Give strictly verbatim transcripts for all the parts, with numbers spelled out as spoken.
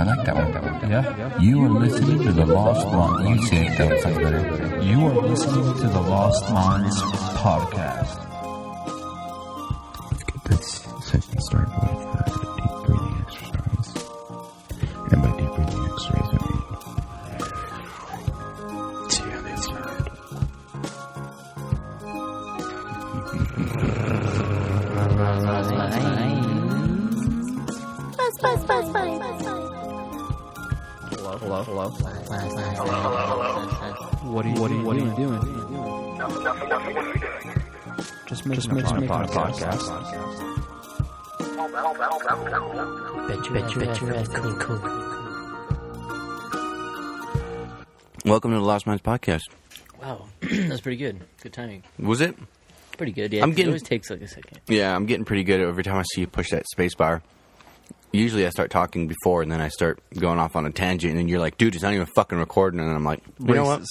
I like that one. That one, that one. Yeah, yeah. You are listening to the Lost Minds. You said that sounds better. You are listening to the Lost Minds podcast. Let's get this session started with uh, deep breathing exercise. And by deep breathing exercise, I mean see how they sound. Buzz, buzz, buzz, buzz, buzz, buzz. Hello, hello, hello. What are you, what are you, what are you doing? Nothing, nothing, nothing. What are you doing? Just make just make a podcast. Bet you, bet you, bet you, bet you, cool, cool. Welcome to the Lost Minds podcast. Wow, that's pretty good. Good timing. Was it? Pretty good. Yeah, I'm getting, it always takes like a second. Yeah, I'm getting pretty good every time I see you push that space bar. Usually I start talking before, and then I start going off on a tangent, and then you're like, dude, it's not even fucking recording. And I'm like, you know what?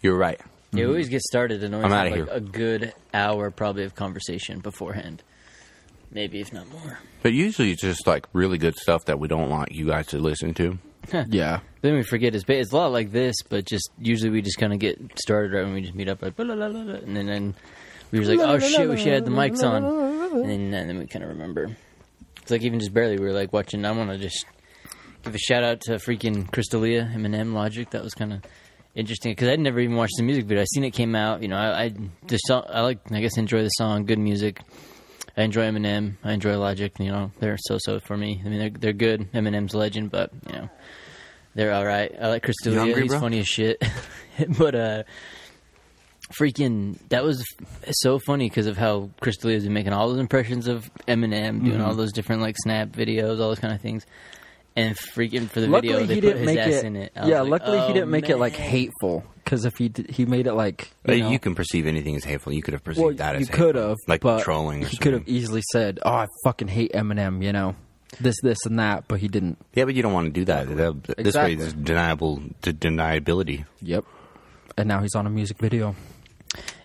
You're right. Yeah, we always get started and always I'm have like here. a good hour probably of conversation beforehand. Maybe, if not more. But usually it's just like really good stuff that we don't want you guys to listen to. Yeah. Then we forget. It's, it's a lot like this, but just usually we just kind of get started right when we just meet up. Like, blah, blah, blah, blah, and then, then we were like, oh, shit, we should have the mics on. And then, and then we kind of remember. It's like even just barely we were like watching. I want to just give a shout out to freaking Chris D'Elia, Eminem, Logic. That was kind of interesting because I'd never even watched the music video. I seen it came out. You know, I, I the song, I like. I guess enjoy the song. Good music. I enjoy Eminem. I enjoy Logic. You know, they're so so for me. I mean, they're they're good. Eminem's a legend, but you know, they're all right. I like Chris D'Elia. Hungry, He's bro? funny as shit. But uh, freaking that was so funny because of how Chris D'Elia has been making all those impressions of Eminem, doing mm-hmm. all those different like snap videos, all those kind of things. And freaking for the luckily video, they put his ass it, in it. I yeah, like, luckily oh, he didn't make man. it like hateful because if he did, he made it like you, know, you can perceive anything as hateful. You could have perceived well, that as you could have like but trolling. Or he could have easily said, "Oh, I fucking hate Eminem," you know, this, this, and that, but he didn't. Yeah, but you don't want to do that. Exactly. This way, it's deniable to deniability. Yep. And now he's on a music video.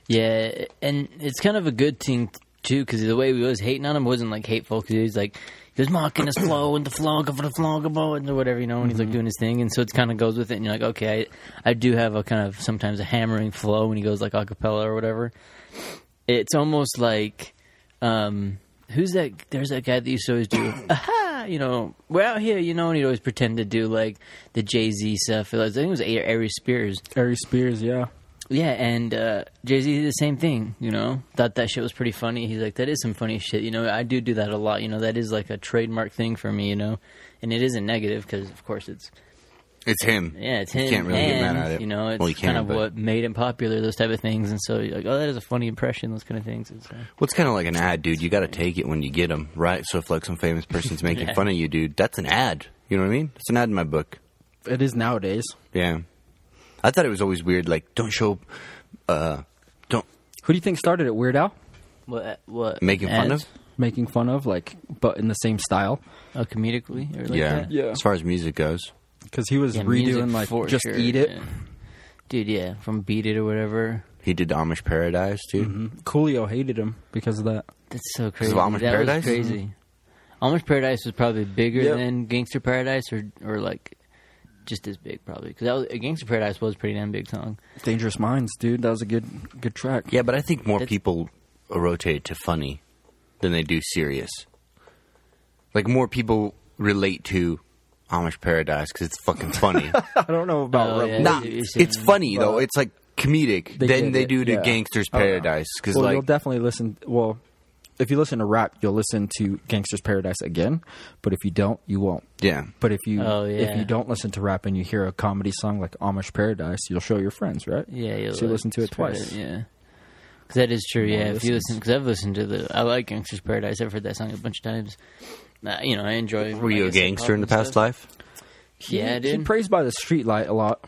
Yeah, and it's kind of a good thing too because the way we was hating on him wasn't like hateful because he was like. There's mocking his flow and the flog of the flog and whatever, you know, and he's like doing his thing. And so it kind of goes with it. And you're like, okay, I, I do have a kind of sometimes a hammering flow when he goes like a cappella or whatever. It's almost like, um, who's that? There's that guy that used to always do, aha, you know, we're out here, you know, and he'd always pretend to do like the Jay-Z stuff. I think it was Aries Spears. Aries Spears, yeah. Yeah, and uh, Jay-Z did the same thing, you know? Thought that shit was pretty funny. He's like, that is some funny shit. You know, I do do that a lot. You know, that is like a trademark thing for me, you know? And it isn't negative because, of course, it's... It's him. Yeah, it's him. You can't really and, get mad at it. You know, it's well, you kind of but... what made him popular, those type of things. And so you're like, oh, that is a funny impression, those kind of things. It's, uh, well, it's kind of like an ad, dude. You got to take it when you get them, right? So if, like, some famous person's making yeah. fun of you, dude, that's an ad. You know what I mean? It's an ad in my book. It is nowadays. Yeah. I thought it was always weird, like, don't show, uh, don't. Who do you think started it, Weird Al? What? What? Making ads? fun of? Making fun of, like, but in the same style. Uh, comedically? Or like yeah. That? yeah. As far as music goes. Because he was yeah, redoing, like, Just sure. Eat It. Yeah. Dude, yeah, from Beat It or whatever. He did Amish Paradise, too. Mm-hmm. Coolio hated him because of that. That's so crazy. Because of Amish that Paradise? That was crazy. Mm-hmm. Amish Paradise was probably bigger yep. than Gangster Paradise or, or like... Just as big, probably, because Gangster Paradise was a pretty damn big song. Dangerous Minds, dude. That was a good good track. Yeah, but I think more That's... people rotate to funny than they do serious. Like, more people relate to Amish Paradise because it's fucking funny. I don't know about... Oh, yeah, nah, it's funny, but... though. It's, like, comedic. They then they it. do to yeah. Gangster's Paradise. Cause well, like... you'll definitely listen... Well, if you listen to rap, you'll listen to Gangster's Paradise again. But if you don't, you won't. Yeah. But if you oh, yeah. if you don't listen to rap and you hear a comedy song like Amish Paradise, you'll show your friends, right? Yeah. You'll so you like listen to it twice. It, yeah. Because that is true. Yeah. yeah if you listen, because I've listened to the I like Gangster's Paradise. I've heard that song a bunch of times. Uh, you know, I enjoy. Were you a gangster in the past life? Yeah, I did. He prays by the streetlight a lot.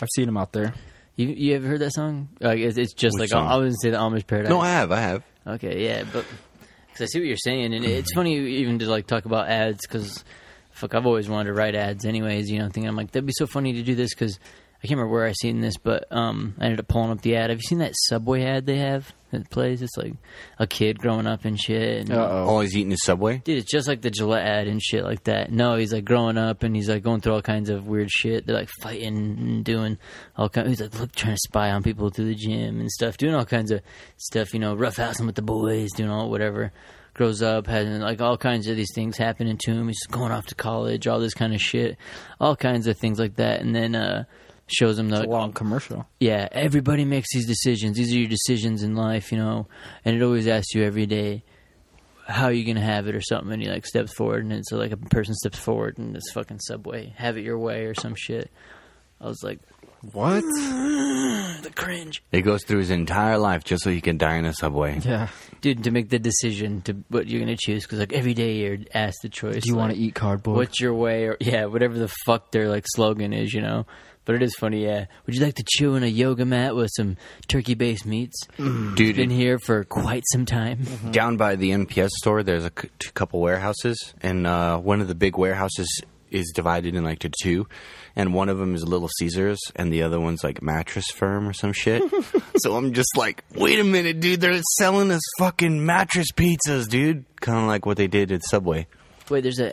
I've seen him out there. You you ever heard that song? Like it's, it's just Which like song? I wouldn't say the Amish Paradise. No, I have. I have. Okay, yeah, but because I see what you're saying, and it's funny even to like talk about ads because fuck, I've always wanted to write ads, anyways. You know, thinking I'm like that'd be so funny to do this because I can't remember where I seen this, but um, I ended up pulling up the ad. Have you seen that Subway ad they have that plays? It's like a kid growing up and shit. And, Uh-oh. All he's eating is Subway? Dude, it's just like the Gillette ad and shit like that. No, he's like growing up and he's like going through all kinds of weird shit. They're like fighting and doing all kinds. He's like look, trying to spy on people through the gym and stuff. Doing all kinds of stuff, you know, roughhousing with the boys, doing all whatever. Grows up, having like all kinds of these things happening to him. He's going off to college, all this kind of shit. All kinds of things like that. And then... uh shows them the it's a long commercial. Yeah, everybody makes these decisions. These are your decisions in life, you know. And it always asks you every day, how are you gonna have it or something? And he like steps forward, and it's like a person steps forward, and it's fucking Subway, have it your way or some shit. I was like, what? The cringe. It goes through his entire life just so he can die in a Subway. Yeah, dude, to make the decision to what you're gonna choose, because like every day you're asked the choice. Do you like, want to eat cardboard? What's your way? Or yeah, whatever the fuck their like slogan is, you know. But it is funny, yeah. Would you like to chew on a yoga mat with some turkey-based meats? Mm. Dude, it's been here for quite some time. Mm-hmm. Down by the N P S store, there's a c- couple warehouses, and uh, one of the big warehouses is divided in like to two, and one of them is Little Caesars, and the other one's like Mattress Firm or some shit. So I'm just like, wait a minute, dude, they're selling us fucking mattress pizzas, dude. Kind of like what they did at Subway. Wait, there's a,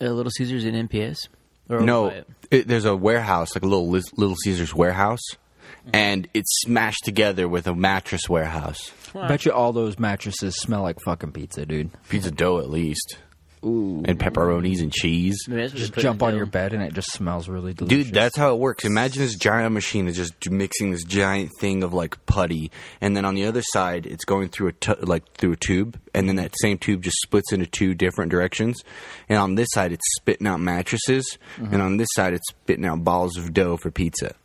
a Little Caesars in N P S? Or no, it? It, there's a warehouse, like a little Little Caesars warehouse, mm-hmm. and it's smashed together with a mattress warehouse. Wow. Bet you all those mattresses smell like fucking pizza, dude. Pizza dough, at least. Ooh. And pepperonis and cheese. Just jump on dough. Your bed and it just smells really delicious. Dude, that's how it works. Imagine this giant machine is just mixing this giant thing of like putty, and then on the other side, it's going through a tu- like through a tube, and then that same tube just splits into two different directions. And on this side, it's spitting out mattresses, mm-hmm. and on this side, it's spitting out balls of dough for pizza.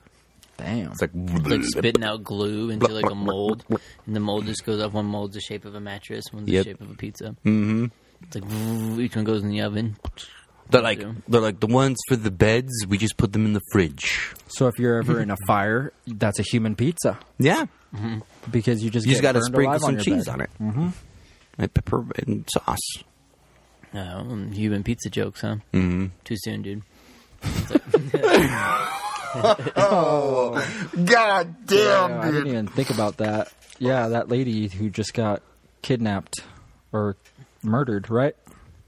Damn. It's like, it's like spitting out glue into like a mold, and the mold just goes up. One mold's the shape of a mattress, one's the yep. shape of a pizza. Mm-hmm. It's like each one goes in the oven. They're like they're like the ones for the beds. We just put them in the fridge. So if you're ever in a fire, that's a human pizza. Yeah, mm-hmm. because you just you get just got to sprinkle some on cheese bed. On it, mm-hmm. and pepper and sauce. Uh, human pizza jokes, huh? Mm-hmm. Too soon, dude. Oh, god damn! Yeah, I didn't even think about that. Yeah, that lady who just got kidnapped or. Murdered, right?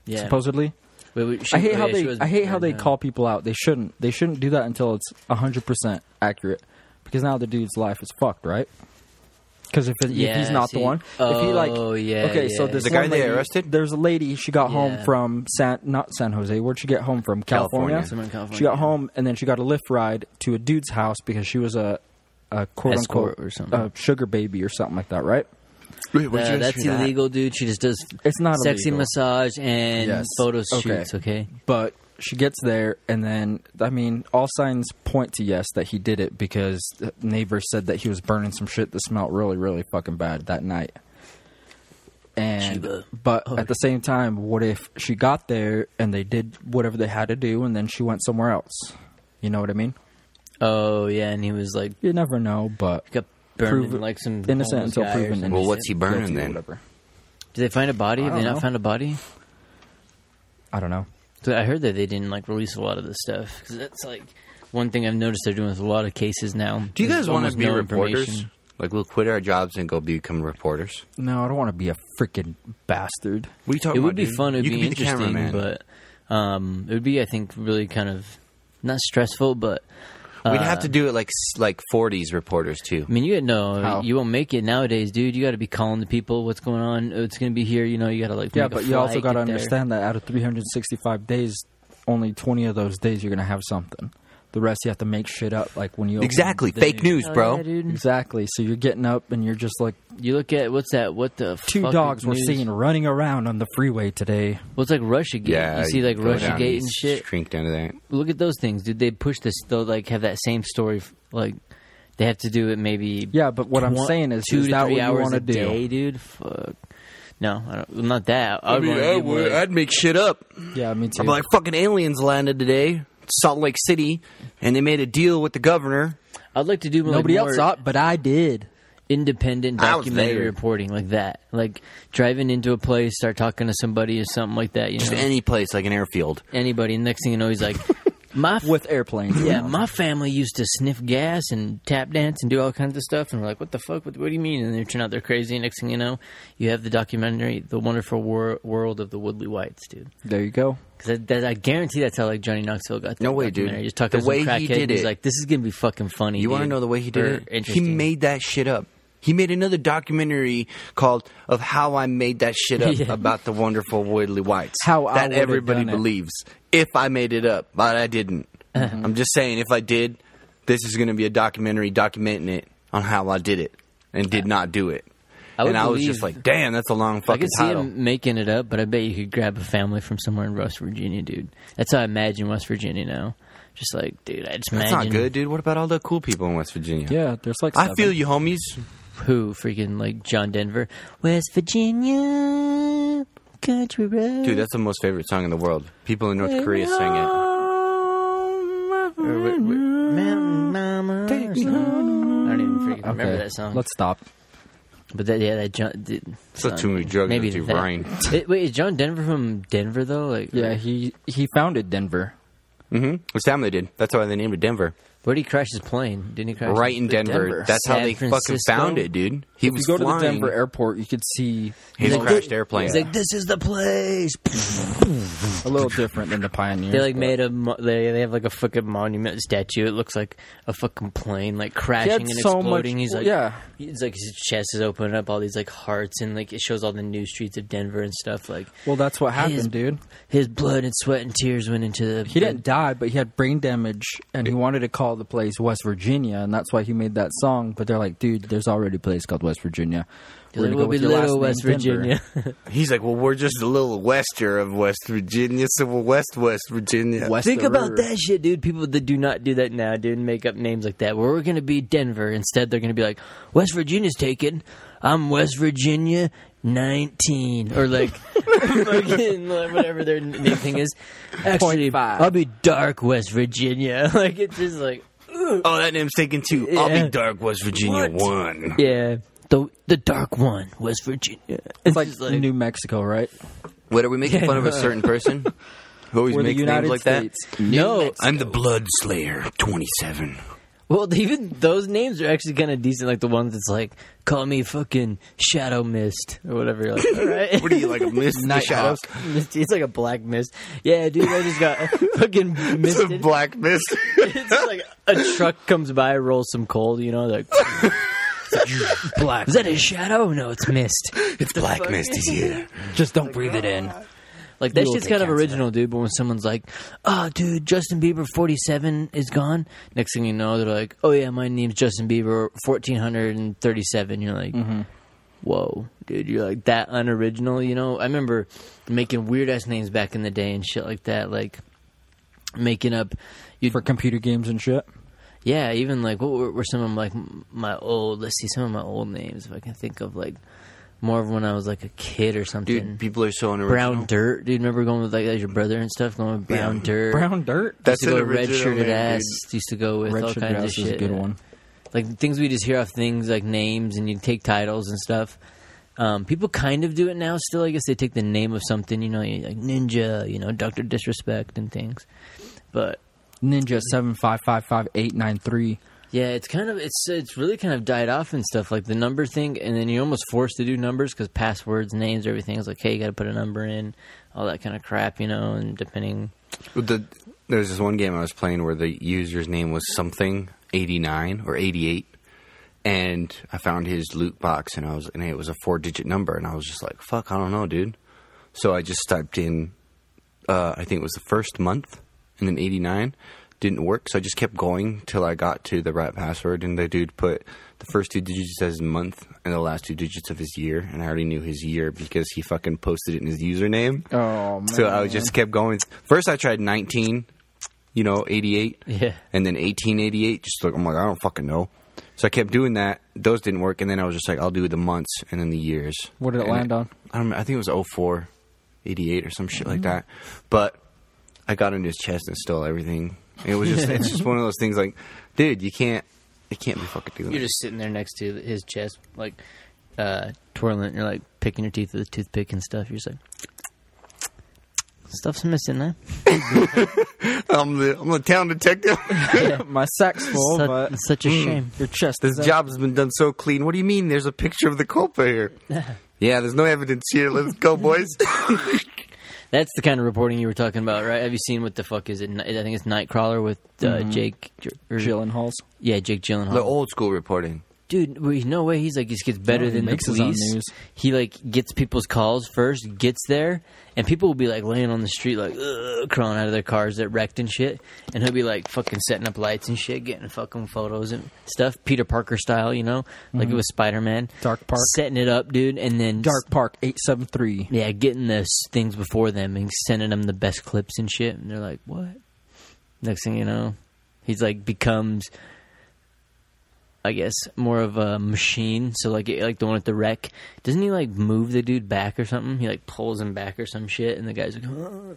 Yeah. Supposedly. Wait, wait, she, I hate how yeah, they was, I hate how they no. call people out. They shouldn't. They shouldn't do that until it's one hundred percent accurate. Because now the dude's life is fucked, right? Because if, yeah, if he's not see, the one, oh, if he like, yeah, okay, yeah. so this the guy lady, they arrested. There's a lady. She got yeah. home from San, not San Jose. Where'd she get home from? California. California. California. She got home and then she got a Lyft ride to a dude's house because she was a, a quote Escort unquote or something. A sugar baby or something like that, right? Wait, uh, that's illegal, that? Dude. She just does it's not sexy illegal. Massage and yes. photo shoots, okay. okay? But she gets there, and then, I mean, all signs point to yes, that he did it because the neighbor said that he was burning some shit that smelled really, really fucking bad that night. And Shiba. But oh. at the same time, what if she got there, and they did whatever they had to do, and then she went somewhere else? You know what I mean? Oh, yeah, and he was like... You never know, but... Burning, Prove, like some innocent until proven innocent. Well, what's he burning then? Whatever. Did they find a body? Have they know. Not found a body? I don't know. So I heard that they didn't like release a lot of this stuff because that's like one thing I've noticed they're doing with a lot of cases now. Do you There's guys want to be no reporters? Like we'll quit our jobs and go become reporters? No, I don't want to be a freaking bastard. What are you talking it would about, be dude? Fun. It would be, be interesting, but um, it would be I think really kind of not stressful, but. We'd have to do it like like forties reporters, too. I mean, you know, How? you won't make it nowadays, dude. You got to be calling the people what's going on. It's going to be here. You know, you got to like Yeah, but you also got to understand there. That out of three hundred sixty-five days, only twenty of those days you're going to have something. The rest you have to make shit up like when you open Exactly. Fake news, oh, bro. Yeah, dude. Exactly. So you're getting up and you're just like... You look at... What's that? What the fuck? Two dogs were seen running around on the freeway today. Well, it's like Russiagate. Yeah, you see like Russiagate and shit. Shrink down to that. Look at those things, dude. They push this... They'll like have that same story. Like they have to do it maybe... Yeah, but what I'm saying is... Two is to that three what you hours a do? Day, dude. Fuck. No, I don't, not that. I mean, I would, I'd make shit up. Yeah, me too. I'm like, fucking aliens landed today. Salt Lake City, and they made a deal with the governor. I'd like to do more. Nobody like more else saw it, but I did. Independent documentary reporting like that. Like driving into a place, start talking to somebody or something like that. You Just know? Any place, like an airfield. Anybody. Next thing you know, he's like, my f- with airplanes. Yeah, my family used to sniff gas and tap dance and do all kinds of stuff, and we're like, what the fuck? What, what do you mean? And they turn out they're crazy, and next thing you know, you have the documentary, The Wonderful Wor- World of the Woodley Whites, dude. There you go. Because I, that, I guarantee that's how like Johnny Knoxville got that. No way, dude. Just talking the way he did it. He's like, this is going to be fucking funny. You want to know the way he did it? He made that shit up. He made another documentary called Of How I Made That Shit Up yeah. about the wonderful Woodley Whites. How I That everybody believes. If I made it up, but I didn't. Uh-huh. I'm just saying, if I did, this is going to be a documentary documenting it on how I did it and did not do it. I and I was just like, damn, that's a long fucking title. I could see him making it up, but I bet you could grab a family from somewhere in West Virginia, dude. That's how I imagine West Virginia now. Just like, dude, I just that's imagine. That's not good, dude. What about all the cool people in West Virginia? Yeah, there's like seven. I feel you, homies. Who freaking like John Denver, West Virginia, country road. Dude, that's the most favorite song in the world. People in North Korea sing it. Man, mama, I don't even freaking remember that song. Let's stop. But that, yeah, that John. Dude, so too many drugs in your brain. Wait, is John Denver from Denver though? Like, yeah, he he founded Denver. Mm-hmm. His family did. That's why they named it Denver. Where did he crash his plane? Didn't he crash right in Denver. Denver? That's San how they Francisco? Fucking found it, dude. He if was you go flying. To the Denver airport, you could see his like, crashed airplane. He's like, "This is the place." A little different than the Pioneer. They like but. made a. Mo- they they have like a fucking monument statue. It looks like a fucking plane like crashing and so exploding. Much, he's like, yeah. He's like his chest is opening up, all these like hearts, and like it shows all the new streets of Denver and stuff. Like, well, that's what happened, his, dude. His blood and sweat and tears went into the. He didn't die, but he had brain damage, and he wanted to call the place West Virginia, and that's why he made that song. But they're like, dude, there's already a place called West Virginia. We're gonna go with your little last name, West Virginia. He's like, well, we're just a little wester of West Virginia, so we're West West Virginia. Westerer. Think about that shit, dude. People that do not do that now, dude, make up names like that. Well, we're gonna be Denver instead. They're gonna be like, West Virginia's taken. I'm West Virginia nineteen, or like, fucking, like whatever their name thing is. Actually, five. I'll be Dark West Virginia. Like it's just like, ugh. Oh, that name's taken too. Yeah. I'll be Dark West Virginia what? one. Yeah, the the Dark One, West Virginia. It's, it's like, like New Mexico, right? What are we making yeah, fun of a certain person? Who always makes names like States. That? No, Mexico. I'm the Blood Slayer twenty-seven. Well, even those names are actually kind of decent, like the ones that's like, call me fucking Shadow Mist or whatever. You're like, all right. What are you, like a mist in the shadows? It's like a black mist. Yeah, dude, I just got fucking misted. It's a black mist. It's like a truck comes by, rolls some coal, you know, like... black. Is that a shadow? No, it's mist. It's black fuck? Mist is here. Just don't like, breathe God. It in. Like, that shit's kind of original, dude, but when someone's like, oh, dude, Justin Bieber forty-seven is gone, next thing you know, they're like, oh, yeah, my name's Justin Bieber one thousand four hundred thirty-seven. You're like, mm-hmm. Whoa, dude, you're like that unoriginal, you know? I remember making weird-ass names back in the day and shit like that, like making up... For computer games and shit? Yeah, even, like, what were, were some of, like, my old... Let's see, some of my old names, if I can think of, like... More of when I was like a kid or something. Dude, people are so unoriginal. Brown Dirt. Dude, remember going with like as your brother and stuff? Going with Brown yeah. Dirt. Brown Dirt? That's used to go red shirted ass. Dude. Used to go with red all kinds ass of shit. Is a good one. Like things we just hear off things like names and you take titles and stuff. Um, people kind of do it now still. I guess they take the name of something, you know, like Ninja, you know, Doctor Disrespect and things. But Ninja seven five five five eight nine three. Yeah, it's kind of it's it's really kind of died off and stuff like the number thing, and then you're almost forced to do numbers because passwords, names, everything is like, hey, you got to put a number in, all that kind of crap, you know. And depending, the, there's this one game I was playing where the user's name was something eighty-nine or eighty-eight, and I found his loot box, and I was and it was a four-digit number, and I was just like, fuck, I don't know, dude. So I just typed in, uh, I think it was the first month, and then eighty-nine. Didn't work, so I just kept going till I got to the right password, and the dude put the first two digits as his month and the last two digits of his year, and I already knew his year because he fucking posted it in his username. Oh, man. So I just kept going. First I tried nineteen, you know, eighty-eight, yeah, and then eighteen eighty-eight, just like, I'm like, I don't fucking know. So I kept doing that. Those didn't work, and then I was just like, I'll do the months and then the years. What did it and land it, on? I don't know. I think it was oh four, eighty-eight or some shit mm-hmm. like that, but I got into his chest and stole everything. It was just, it's just one of those things like, dude, you can't, it can't be fucking doing that. You're just sitting there next to his chest, like, uh, twirling, and you're like picking your teeth with a toothpick and stuff. You're just like, Stuff's missing, eh? I'm the I'm the town detective. Yeah, my sack's full, such, but it's such a mm, shame. Your chest. This is job up. Has been done so clean. What do you mean? There's a picture of the culpa here. Yeah, there's no evidence here. Let's go, boys. That's the kind of reporting you were talking about, right? Have you seen what the fuck is it? I think it's Nightcrawler with uh, mm-hmm. Jake Gyllenhaal. Yeah, Jake Gyllenhaal. The old school reporting. Dude, no way. He's like, he gets better yeah, than the police. He like gets people's calls first, gets there, and people will be like laying on the street, like ugh, crawling out of their cars that wrecked and shit. And he'll be like fucking setting up lights and shit, getting fucking photos and stuff, Peter Parker style, you know, like mm-hmm. it was Spider-Man. Dark Park, setting it up, dude, and then Dark Park eight seven three. Yeah, getting the things before them and sending them the best clips and shit. And they're like, what? Next thing you know, he's like becomes. I guess more of a machine. So like, like the one at the wreck, doesn't he like move the dude back or something? He like pulls him back or some shit, and the guy's like, and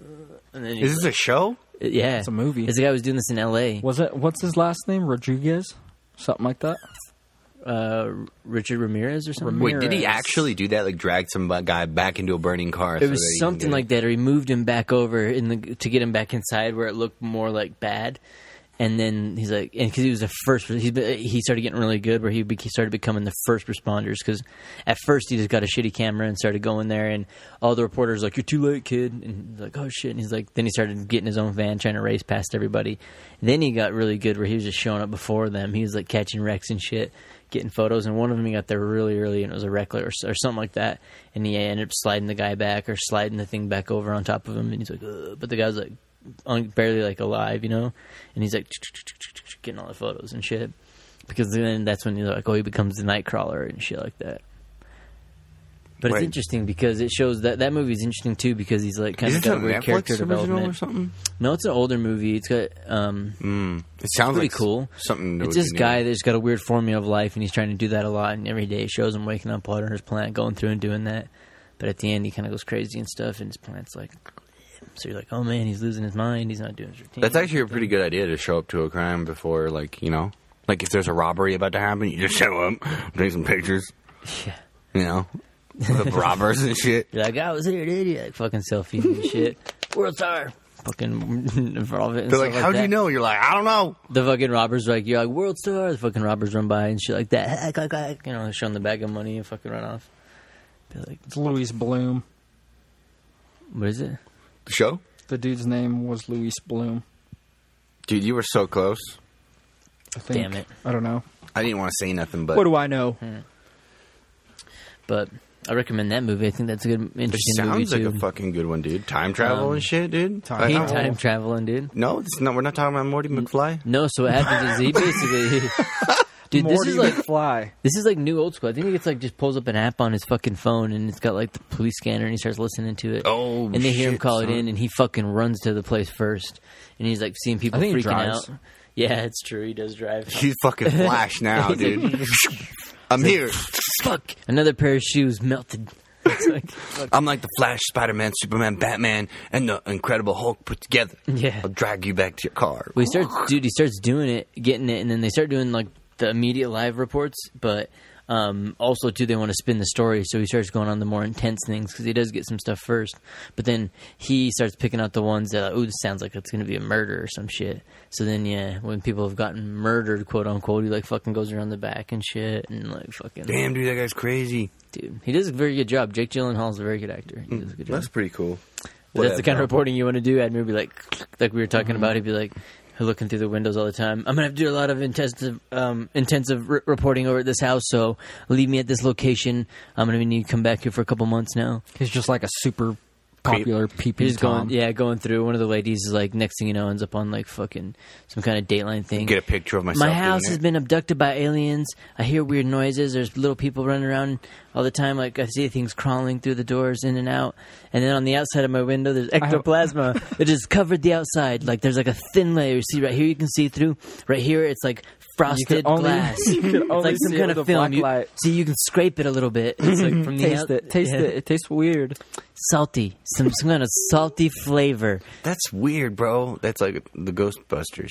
then "Is this like, a show? Yeah, it's a movie." This guy was doing this in L A. Was it? What's his last name? Rodriguez, something like that. Uh, Richard Ramirez or something. Ramirez. Wait, did he actually do that? Like drag some guy back into a burning car? It so was that something like that, or he moved him back over in the to get him back inside where it looked more like bad. And then he's like, and because he was the first, he's been, he started getting really good where he, be, he started becoming the first responders. Because at first he just got a shitty camera and started going there, and all the reporters were like, "You're too late, kid." And he's like, "Oh shit!" And he's like, then he started getting his own van, trying to race past everybody. And then he got really good where he was just showing up before them. He was like catching wrecks and shit, getting photos. And one of them he got there really early, and it was a wreck or, or something like that. And he ended up sliding the guy back or sliding the thing back over on top of him. And he's like, ugh. But the guy's like. Un- barely like alive, you know, and he's like getting all the photos and shit, because then that's when you're like, oh, he becomes the Nightcrawler and shit like that. But right. It's interesting because it shows that that movie is interesting too, because he's like kind is of got weird Netflix character development or something. No, it's an older movie. It's got um, mm. it sounds pretty like cool. Something it's this guy that's got a weird formula of life, and he's trying to do that a lot. And every day it shows him waking up, watering his plant, going through and doing that. But at the end, he kind of goes crazy and stuff, and his plant's like. So you're like, oh man, he's losing his mind. He's not doing his routine. That's actually a pretty good idea to show up to a crime before, like, you know, like if there's a robbery about to happen, you just show up, take some pictures, yeah, you know, with robbers and shit. You're like, I was here, dude. You're like fucking selfies and shit. World star. Fucking involve it. And they're like, how'd like you know? You're like, I don't know. The fucking robbers are like, you're like, world star. The fucking robbers run by and shit like that. You know, showing the bag of money and fucking run off. They're like, it's Louis Bloom. What is it? The show? The dude's name was Louis Bloom. Dude, you were so close. I think. Damn it. I don't know. I didn't want to say nothing, but... What do I know? Hmm. But I recommend that movie. I think that's a good, interesting movie, too. Sounds like a fucking good one, dude. Time travel um, and shit, dude. Time, time, time traveling, dude. No, it's not, we're not talking about Morty McFly. No, so what happens is he basically... Dude, Morty this is like fly. This is like new old school. I think it's like just pulls up an app on his fucking phone, and it's got like the police scanner, and he starts listening to it. Oh, and they hear shit, him call son. It in, and he fucking runs to the place first, and he's like seeing people I think freaking he drives. Out. Yeah, it's true. He does drive. He's fucking Flash now, dude. Like, I'm like, here. Fuck. Another pair of shoes melted. Like, I'm like the Flash, Spider-Man, Superman, Batman, and the Incredible Hulk put together. Yeah, I'll drag you back to your car. Well, he starts, dude. He starts doing it, getting it, and then they start doing like. The immediate live reports, but um, also, too, they want to spin the story, so he starts going on the more intense things, because he does get some stuff first, but then he starts picking out the ones that, oh, this sounds like it's going to be a murder or some shit, so then, yeah, when people have gotten murdered, quote-unquote, he, like, fucking goes around the back and shit, and, like, fucking... Damn, dude, that guy's crazy. Dude, he does a very good job. Jake Gyllenhaal's a very good actor. He does a good job. That's pretty cool. But that's the kind of reporting you want to do, Admiral, be like, like we were talking mm-hmm. about, he'd be like... Looking through the windows all the time. I'm going to have to do a lot of intensive um, intensive r- reporting over at this house, so leave me at this location. I'm going to need to come back here for a couple months now. He's just like a super popular P P Tom. Yeah, going through. One of the ladies is like, next thing you know, ends up on like fucking some kind of Dateline thing. Get a picture of myself. My house has been abducted by aliens. I hear weird noises. There's little people running around all the time. Like, I see things crawling through the doors in and out. And then on the outside of my window, there's ectoplasma. It just covered the outside. Like, there's like a thin layer. See, right here you can see through. Right here, it's like frosted only, glass. It's like some kind of film. You, see, you can scrape it a little bit. It's like from the out- it. Taste yeah. it. It tastes weird. Salty. Some, some kind of salty flavor. That's weird, bro. That's like the Ghostbusters.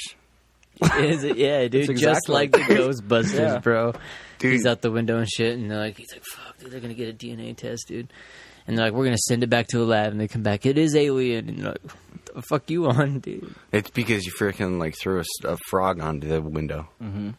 Is it? Yeah, dude. Exactly. Just like the Ghostbusters, yeah. Bro. Dude. He's out the window and shit, and they're like, he's like, fuck, dude, they're going to get a D N A test, dude. and they're like, we're going to send it back to the lab, and they come back, it is alien, and you're like, what the fuck you on, dude? It's because you freaking like threw a, a frog onto the window. Mm-hmm.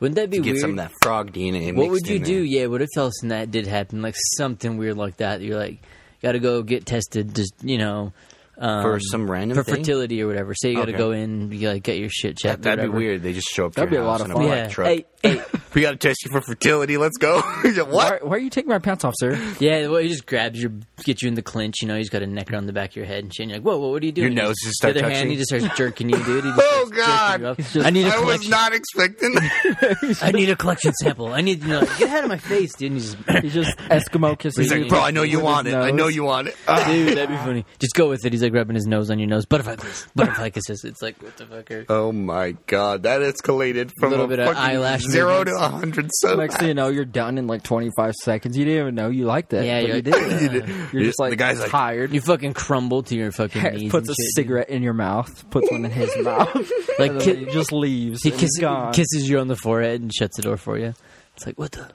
Wouldn't that be to get weird? Get some of that frog D N A. What would you in do? There. Yeah, what if all of a sudden that did happen, like something weird like that? You're like, got to go get tested, just you know, um, for some random for fertility thing? Or whatever. Say you got to okay. go in, you like get your shit checked. That, that'd be weird. They just show up. That'd to your be house a lot of fun. Yeah. Truck. Hey, hey. We got to test you for fertility. Let's go. What? Why, why are you taking my pants off, sir? Yeah, well, he just grabs you, get you in the clinch. You know, he's got a neck around the back of your head and shit. And you're like, whoa, whoa, what are you doing? Your nose just starts touching. The other hand, he just starts jerking you, dude. He just oh god! You just, I need a I collection. was not expecting that. I need a collection sample. I need to know. Like, get out of my face, dude. He's just, he's just Eskimo kissing. He's like, bro, I know you want it. Nose. I know you want it. Ah. Dude, that'd be funny. Just go with it. He's like rubbing his nose on your nose. Butterfly kiss. Butterfly kisses. It's like, what the fucker? Oh my god, that escalated from a little a bit of eyelash zero to. one hundred so next bad. Thing you know, you're done in like twenty-five seconds. You didn't even know you liked that. Yeah, you, you did. Uh, you did. You're just like the guy's tired. Like, you fucking crumble to your fucking yeah, knees. Puts a shit, cigarette dude. In your mouth. Puts one in his mouth. Like ki- he just leaves. He kisses, kisses you on the forehead and shuts the door for you. It's like, what the?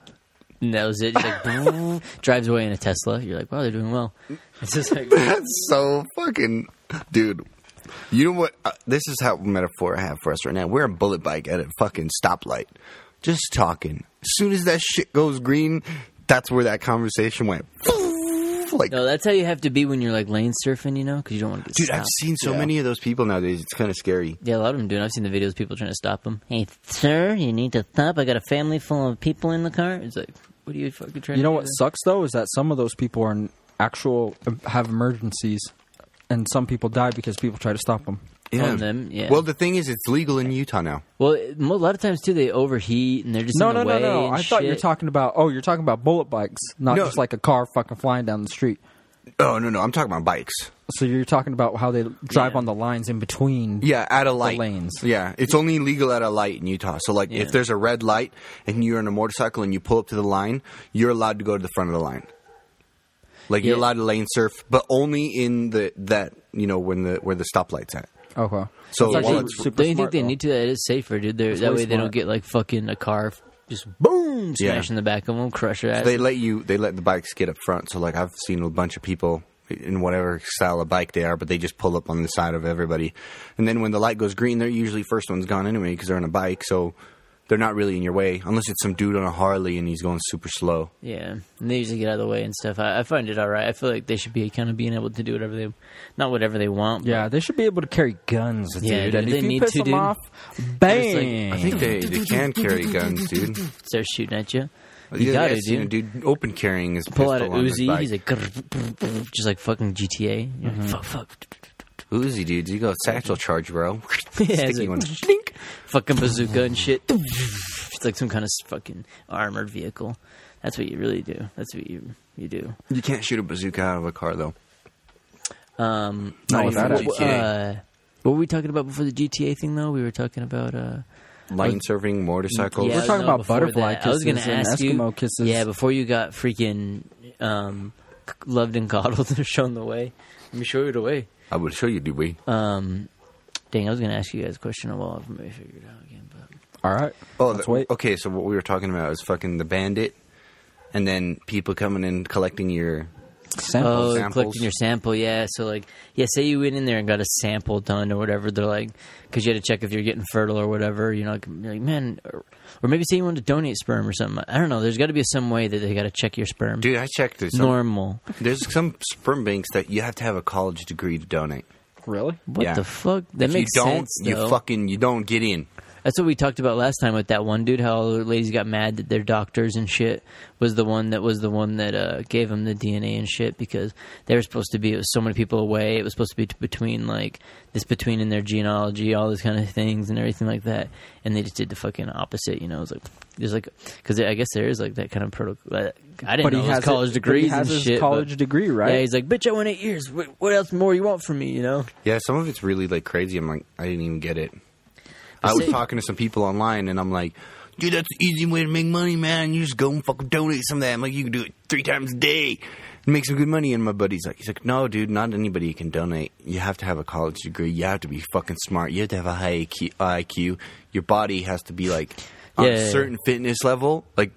And that was it. Like, boom, drives away in a Tesla. You're like, wow, they're doing well. It's just like that's so fucking dude. You know what? Uh, this is how metaphor I have for us right now. We're a bullet bike at a fucking stoplight. Just talking. As soon as that shit goes green, that's where that conversation went. Like, no, that's how you have to be when you're like lane surfing, you know, because you don't want to get dude, stopped. I've seen so yeah. many of those people nowadays. It's kind of scary. Yeah, a lot of them do. I've seen the videos of people trying to stop them. Hey, sir, you need to stop. I got a family full of people in the car. It's like, what are you fucking trying to do? You know what sucks, though, is that some of those people are in actual have emergencies, and some people die because people try to stop them. Yeah. On them, yeah. Well, the thing is, it's legal in Utah now. Well, a lot of times too, they overheat and they're just no, in the no, way. No, no, no, no. I shit. thought you were talking about. Oh, you're talking about bullet bikes, not no. just like a car fucking flying down the street. Oh no, no, I'm talking about bikes. So you're talking about how they drive yeah. on the lines in between. Yeah, at a light. The lanes. Yeah, it's only legal at a light in Utah. So like, yeah. if there's a red light and you're on a motorcycle and you pull up to the line, you're allowed to go to the front of the line. Like yeah. you're allowed to lane surf, but only in the that you know when the where the stoplight's at. Okay. So it's actually, it's super don't you think smart, they though. Need to? That is safer, dude. That really way they smart. Don't get like fucking a car just boom smash yeah. in the back of them, crush your ass. So they let you. They let the bikes get up front. So like I've seen a bunch of people in whatever style of bike they are, but they just pull up on the side of everybody. And then when the light goes green, they're usually first one's gone anyway because they're on a bike. So they're not really in your way unless it's some dude on a Harley and he's going super slow. Yeah, and they usually get out of the way and stuff. I, I find it all right. I feel like they should be kind of being able to do whatever they, not whatever they want. Yeah, they should be able to carry guns, dude. Yeah, dude, and if they you need piss to, them dude. Off, bang! Like, I think they, they can carry guns, dude. Start shooting at you. You yeah, got it, dude. Dude. Open carrying his pistol. Pull out an Uzi. He's like, just like fucking G T A. Mm-hmm. Fuck, fuck. Uzi, dude. You go satchel charge, bro. Yeah, sticky one. Fucking bazooka and shit. It's like some kind of fucking armored vehicle. That's what you really do. That's what you you do. You can't shoot a bazooka out of a car, though. Um, no, not even G T A. Uh, what were we talking about before the G T A thing, though? We were talking about... Uh, Line surfing, motorcycles. Yeah, we're talking no, about butterfly that, kisses I was gonna and ask Eskimo you, kisses. Yeah, before you got freaking um, loved and coddled and shown the way. Let me show you the way. I would show you, do we? Um, dang, I was going to ask you guys a question a while. I maybe figure it out again, but... All right. Oh, let's the, wait. Okay, so what we were talking about is fucking the bandit, and then people coming in collecting your... Samples. Oh, samples. Collecting your sample, yeah. So, like, yeah, say you went in there and got a sample done or whatever. They're like, because you had to check if you're getting fertile or whatever. You know, like, you're like, man, or, or maybe say you wanted to donate sperm or something. I don't know. There's got to be some way that they got to check your sperm. Dude, I checked this. Normal. There's some sperm banks that you have to have a college degree to donate. Really? What yeah. the fuck? That if makes you don't, sense. You though. fucking, you don't get in. That's what we talked about last time with that one dude, how all the ladies got mad that their doctors and shit was the one that was the one that uh, gave them the D N A and shit because they were supposed to be, it was so many people away, it was supposed to be between like, this between in their genealogy, all those kind of things and everything like that. And they just did the fucking opposite, you know, it was like, there's like, because I guess there is like that kind of protocol. I didn't but know he has college it, degrees but he has and his shit. College but, degree, right? Yeah, he's like, bitch, I went eight years. What, what else more you want from me, you know? Yeah, some of it's really like crazy. I'm like, I didn't even get it. I was talking to some people online, and I'm like, dude, that's an easy way to make money, man. You just go and fucking donate some of that. I'm like, you can do it three times a day and make some good money. And my buddy's like, he's like, no, dude, not anybody can donate. You have to have a college degree. You have to be fucking smart. You have to have a high I Q. Your body has to be, like, on yeah, a certain yeah. fitness level. Like,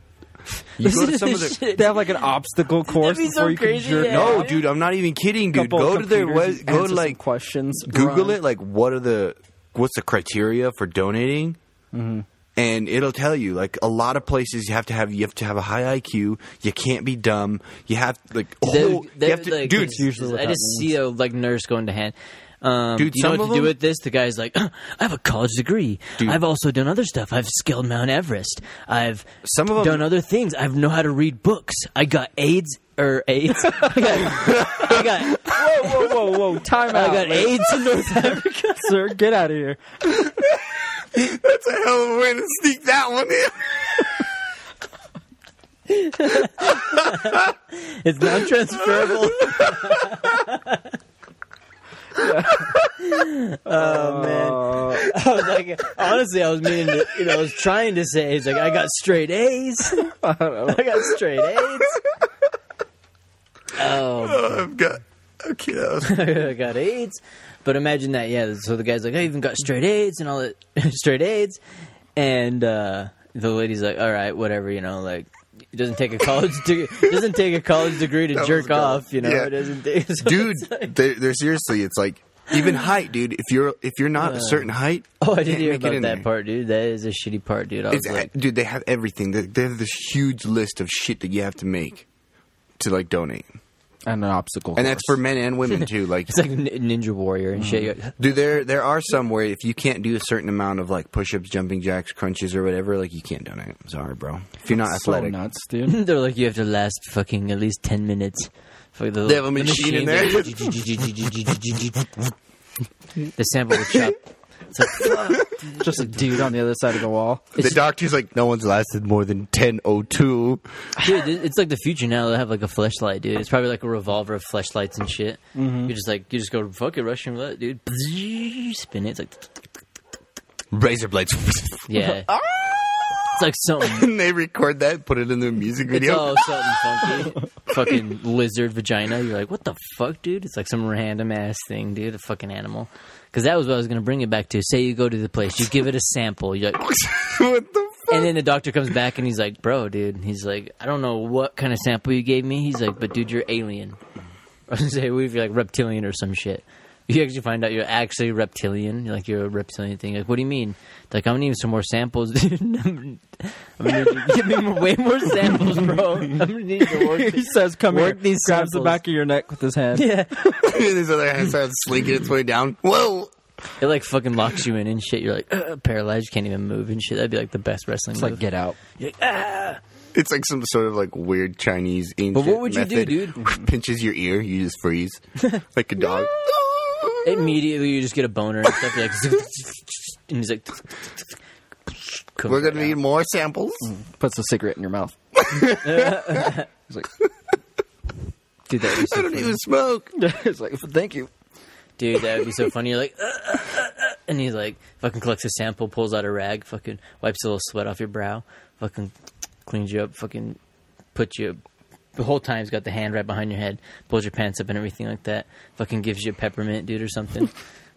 You go to some of the, they have like an obstacle course before so you can jerk. No, dude, I'm not even kidding, dude. Go to their web, go to like questions. Google it, like what are the what's the criteria for donating? Mm-hmm. And it'll tell you, like a lot of places, you have to have you have to have a high I Q. You can't be dumb. You have like oh, they're, they're, you have to, like, dude. It's usually I just see a like nurse going to hand. Um, dude, do you know what to them? do with this? The guy's like, oh, I have a college degree. Dude. I've also done other stuff. I've scaled Mount Everest. I've some of them, done other things. I know how to read books. I got AIDS or AIDS. I got, I got whoa, whoa, whoa, whoa! Time out. I got like, AIDS in North Africa. Sir, get out of here. That's a hell of a way to sneak that one in. It's non-transferable. Yeah. Oh, oh man! I was like, honestly, I was meaning to, you know, I was trying to say, it's like I got straight A's. I, don't know. I got straight A's. Oh, oh I've got okay, I got AIDS. But imagine that, yeah. So the guy's like, I even got straight A's and all that, straight A's, and uh, the lady's like, all right, whatever, you know, like. It doesn't take a college degree. It doesn't take a college degree to that jerk off, you know. Yeah. It doesn't take, so dude. Like, they're, they're seriously, it's like even height, dude. If you're if you're not uh, a certain height, oh, I didn't hear about that there. part, dude. That is a shitty part, dude. I was like, dude, they have everything. They, they have this huge list of shit that you have to make to like donate. And an obstacle course. And that's for men and women too. Like it's like Ninja Warrior and shit. Dude, there there are some where if you can't do a certain amount of like push-ups, jumping jacks, crunches, or whatever, like you can't donate. I'm sorry, bro. If you're not that's athletic, so nuts, dude. They're like you have to last fucking at least ten minutes. For the, they have a machine, machine in there. The sample will chop. It's like, just a dude on the other side of the wall. It's the doctor's like, no one's lasted more than ten oh two. Dude, it's like the future now. They have like a fleshlight, dude. It's probably like a revolver of fleshlights and shit. Mm-hmm. You just like, you just go, fuck it, Russian roulette, dude. Spin it. It's like... razor blades. Yeah. It's like something. And they record that, put it in their music video. It's all something funky. Fucking lizard vagina. You're like, what the fuck, dude? It's like some random ass thing, dude. A fucking animal. Because that was what I was going to bring it back to. Say you go to the place, you give it a sample. You're like, what the fuck? And then the doctor comes back and he's like, bro, dude. He's like, I don't know what kind of sample you gave me. He's like, but dude, you're alien. I was going to say, well, if you're like reptilian or some shit. You actually find out you're actually reptilian. You're like, you're a reptilian thing. You're like, what do you mean? They're like, I'm going to need some more samples, dude. I'm going to give me way more samples, bro. I'm going to need to work. He says, come work here. These grabs samples. The back of your neck with his hand. Yeah. His other hand starts slinking its way down. Whoa. It, like, fucking locks you in and shit. You're like, uh, paralyzed. You can't even move and shit. That'd be, like, the best wrestling it's move. It's like, get out. You're like, ah. It's like some sort of like weird Chinese ancient method. But what would you method. do, dude? Pinches your ear. You just freeze. Like a dog. Immediately, you just get a boner and stuff. You're like, and he's like, "We're gonna need more samples." Puts a cigarette in your mouth. He's like, "Dude, that would be so I don't funny. even smoke." He's like, "Thank you, dude. That would be so funny." You're like, uh, uh, uh, uh. And he's like, "Fucking collects a sample, pulls out a rag, fucking wipes a little sweat off your brow, fucking cleans you up, fucking puts you." The whole time he's got the hand right behind your head, pulls your pants up and everything like that. Fucking gives you a peppermint, dude, or something.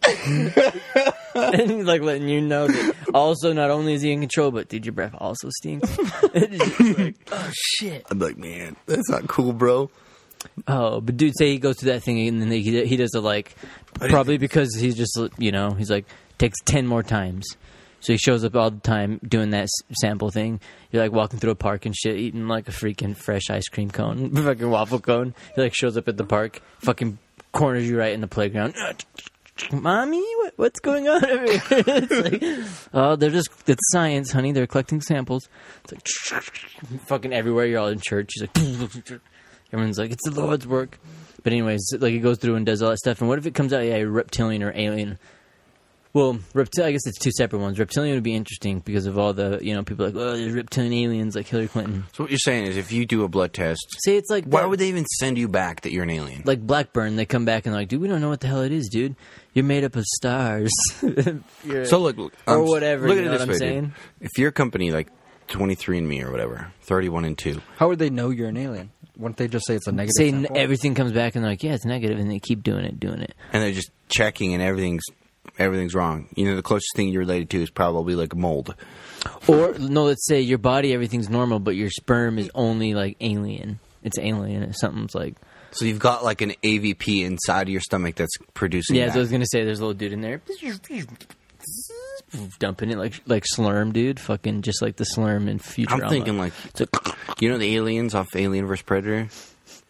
And he's like letting you know that also not only is he in control, but dude, your breath also stinks. It's just like, oh, shit. I'm like, man, that's not cool, bro. Oh, but dude, say he goes to that thing and then he, he does it like, probably because he's just, you know, he's like, takes ten more times. So he shows up all the time doing that sample thing. You're like walking through a park and shit, eating like a freaking fresh ice cream cone, fucking waffle cone. He like shows up at the park, fucking corners you right in the playground. Mommy, what, what's going on over here? It's like, oh, they're just, it's science, honey. They're collecting samples. It's like fucking everywhere. You're all in church. He's like, everyone's like, it's the Lord's work. But anyways, like he goes through and does all that stuff. And what if it comes out, yeah, you're reptilian or alien? Well, reptil- I guess it's two separate ones. Reptilian would be interesting because of all the, you know, people like, oh, there's reptilian aliens like Hillary Clinton. So what you're saying is if you do a blood test, see, it's like why would they even send you back that you're an alien? Like Blackburn, they come back and they're like, dude, we don't know what the hell it is, dude. You're made up of stars. So look, look I'm or whatever. Look at you know it this what I'm way, saying? Dude. If your company like twenty-three and me or whatever, thirty-one and two. How would they know you're an alien? Wouldn't they just say it's a negative? Say n- everything comes back and they're like, yeah, it's negative, and they keep doing it, doing it, and they're just checking and everything's. everything's wrong. You know, the closest thing you're related to is probably like mold. Or, no, let's say your body, everything's normal, but your sperm is only like alien. It's alien or something's like... So you've got like an A V P inside of your stomach that's producing Yeah, that. So I was going to say there's a little dude in there dumping it like like Slurm, dude. Fucking just like the Slurm in Futurama. I'm thinking like, you know the aliens off Alien versus Predator?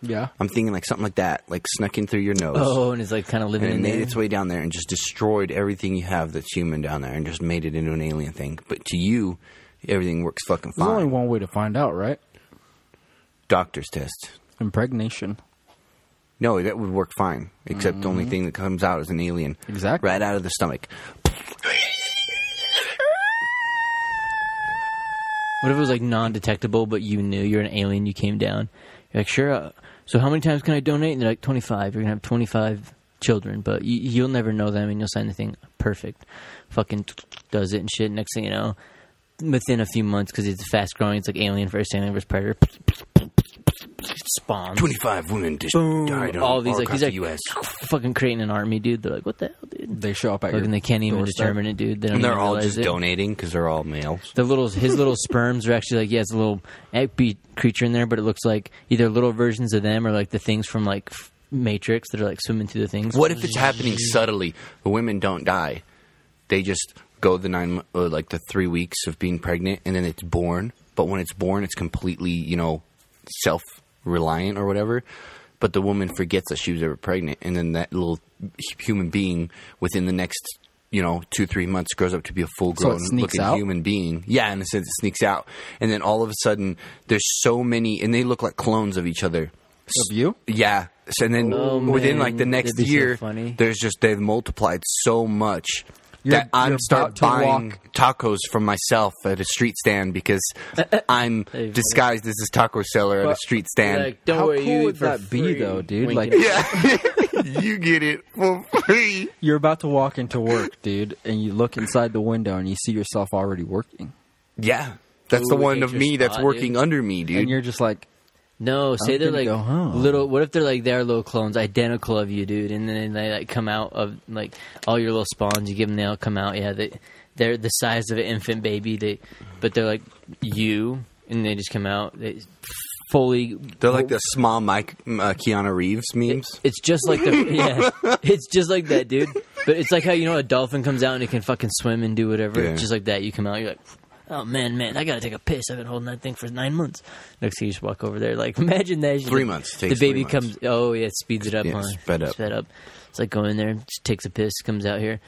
Yeah. I'm thinking like something like that, like snuck in through your nose. Oh, and it's like kind of living and in there. And it made its way down there and just destroyed everything you have that's human down there and just made it into an alien thing. But to you, everything works fucking fine. There's only one way to find out, right? Doctor's test. Impregnation. No, that would work fine, except mm-hmm. the only thing that comes out is an alien. Exactly. Right out of the stomach. What if it was like non-detectable, but you knew you're an alien, you came down? You're like, sure, uh, so how many times can I donate? And they're like, twenty-five. You're going to have twenty-five children, but you, you'll never know them, and you'll sign the thing. Perfect. Fucking does it and shit. Next thing you know, within a few months, because it's fast-growing, it's like Alien versus Alien versus Predator. Spawn. twenty-five women just died on all these, like, these are U S fucking creating an army, dude. They're like, what the hell, dude? They show up at like, your and they can't even determine it, dude. They don't and they're all just it. donating because they're all males. The little, his little sperms are actually like, yeah, it's a little eggbeat creature in there, but it looks like either little versions of them or like the things from like Matrix that are like swimming through the things. What if it's happening subtly? The women don't die. They just go the nine, or like the three weeks of being pregnant, and then it's born. But when it's born, it's completely, you know, self reliant or whatever, but the woman forgets that she was ever pregnant, and then that little human being within the next, you know, two three months grows up to be a full grown so looking out? Human being. Yeah, in a sense, it sneaks out, and then all of a sudden, there's so many, and they look like clones of each other. Of you? Yeah. So, and then oh, within man. like the next year, so there's just they've multiplied so much. You're, that I'm start buying walk. tacos from myself at a street stand because I'm disguised as this taco seller but, at a street stand. Like, don't How worry, cool you would that free, be, though, dude? Wink. Like, yeah, you get it for free. You're about to walk into work, dude, and you look inside the window and you see yourself already working. Yeah, that's Ooh, the one of me spot, that's working dude. under me, dude. And you're just like, no, say they're like little. What if they're like they're little clones, identical of you, dude? And then they like come out of like all your little spawns. You give them, they all come out. Yeah, they they're the size of an infant baby. They, but they're like you, and they just come out. They fully. They're like the small Mike uh, Keanu Reeves memes. It, it's just like the yeah. It's just like that, dude. But it's like how you know a dolphin comes out and it can fucking swim and do whatever. Yeah. Just like that, you come out. You're like. Oh, man, man, I got to take a piss. I've been holding that thing for nine months. Next thing you just walk over there. Like, imagine that. Three months. The baby comes. Oh, yeah, it speeds it up. Yeah, huh? sped up. Sped up. It's like going there, just takes a piss, comes out here.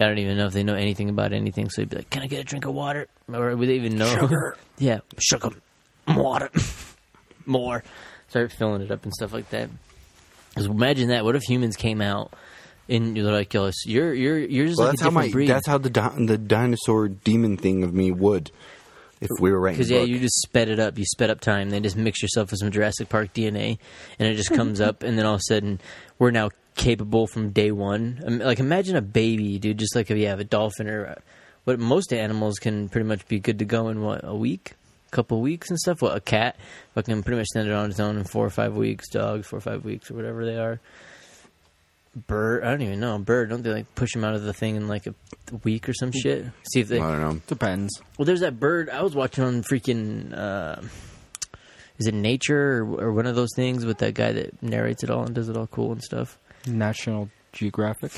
I don't even know if they know anything about anything. So they'd be like, can I get a drink of water? Or would they even know? Sugar. Yeah, sugar. Water. More. Start filling it up and stuff like that. Because imagine that. What if humans came out? And you're like, yo, you're you're you're just well, like that's a different how my, breed. That's how the di- the dinosaur demon thing of me would, if we were writing. Because yeah, you just sped it up. You sped up time. Then just mix yourself with some Jurassic Park D N A, and it just comes up. And then all of a sudden, we're now capable from day one. Like imagine a baby, dude. Just like if you have a dolphin or what, most animals can pretty much be good to go in what a week, couple weeks and stuff. What a cat fucking pretty much stand it on its own in four or five weeks. Dogs four or five weeks or whatever they are. Bird, I don't even know. Bird, don't they like push him out of the thing in like a week or some shit? See if they. I don't know. Depends. Well, there's that bird I was watching on freaking. Uh, is it Nature or, or one of those things with that guy that narrates it all and does it all cool and stuff? National Geographic,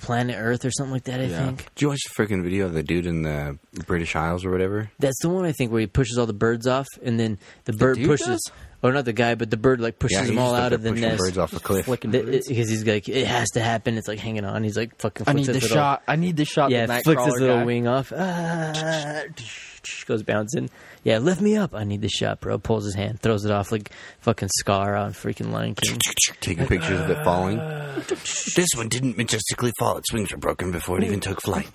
Planet Earth or something like that. I yeah. think. Did you watch the freaking video of the dude in the British Isles or whatever? That's the one I think where he pushes all the birds off, and then the, the bird pushes. Does? Or not the guy, but the bird like pushes yeah, them all out of the nest. Birds off the cliff because he's like, it has to happen. It's like hanging on. He's like, fucking. Flicks I need the little, shot. I need the shot. Yeah, the flicks his little guy. wing off. Ah, goes bouncing. Yeah, lift me up. I need the shot, bro. Pulls his hand, throws it off like fucking Scar on freaking Lion King. Taking pictures of it falling. This one didn't majestically fall. Its wings were broken before it even took flight.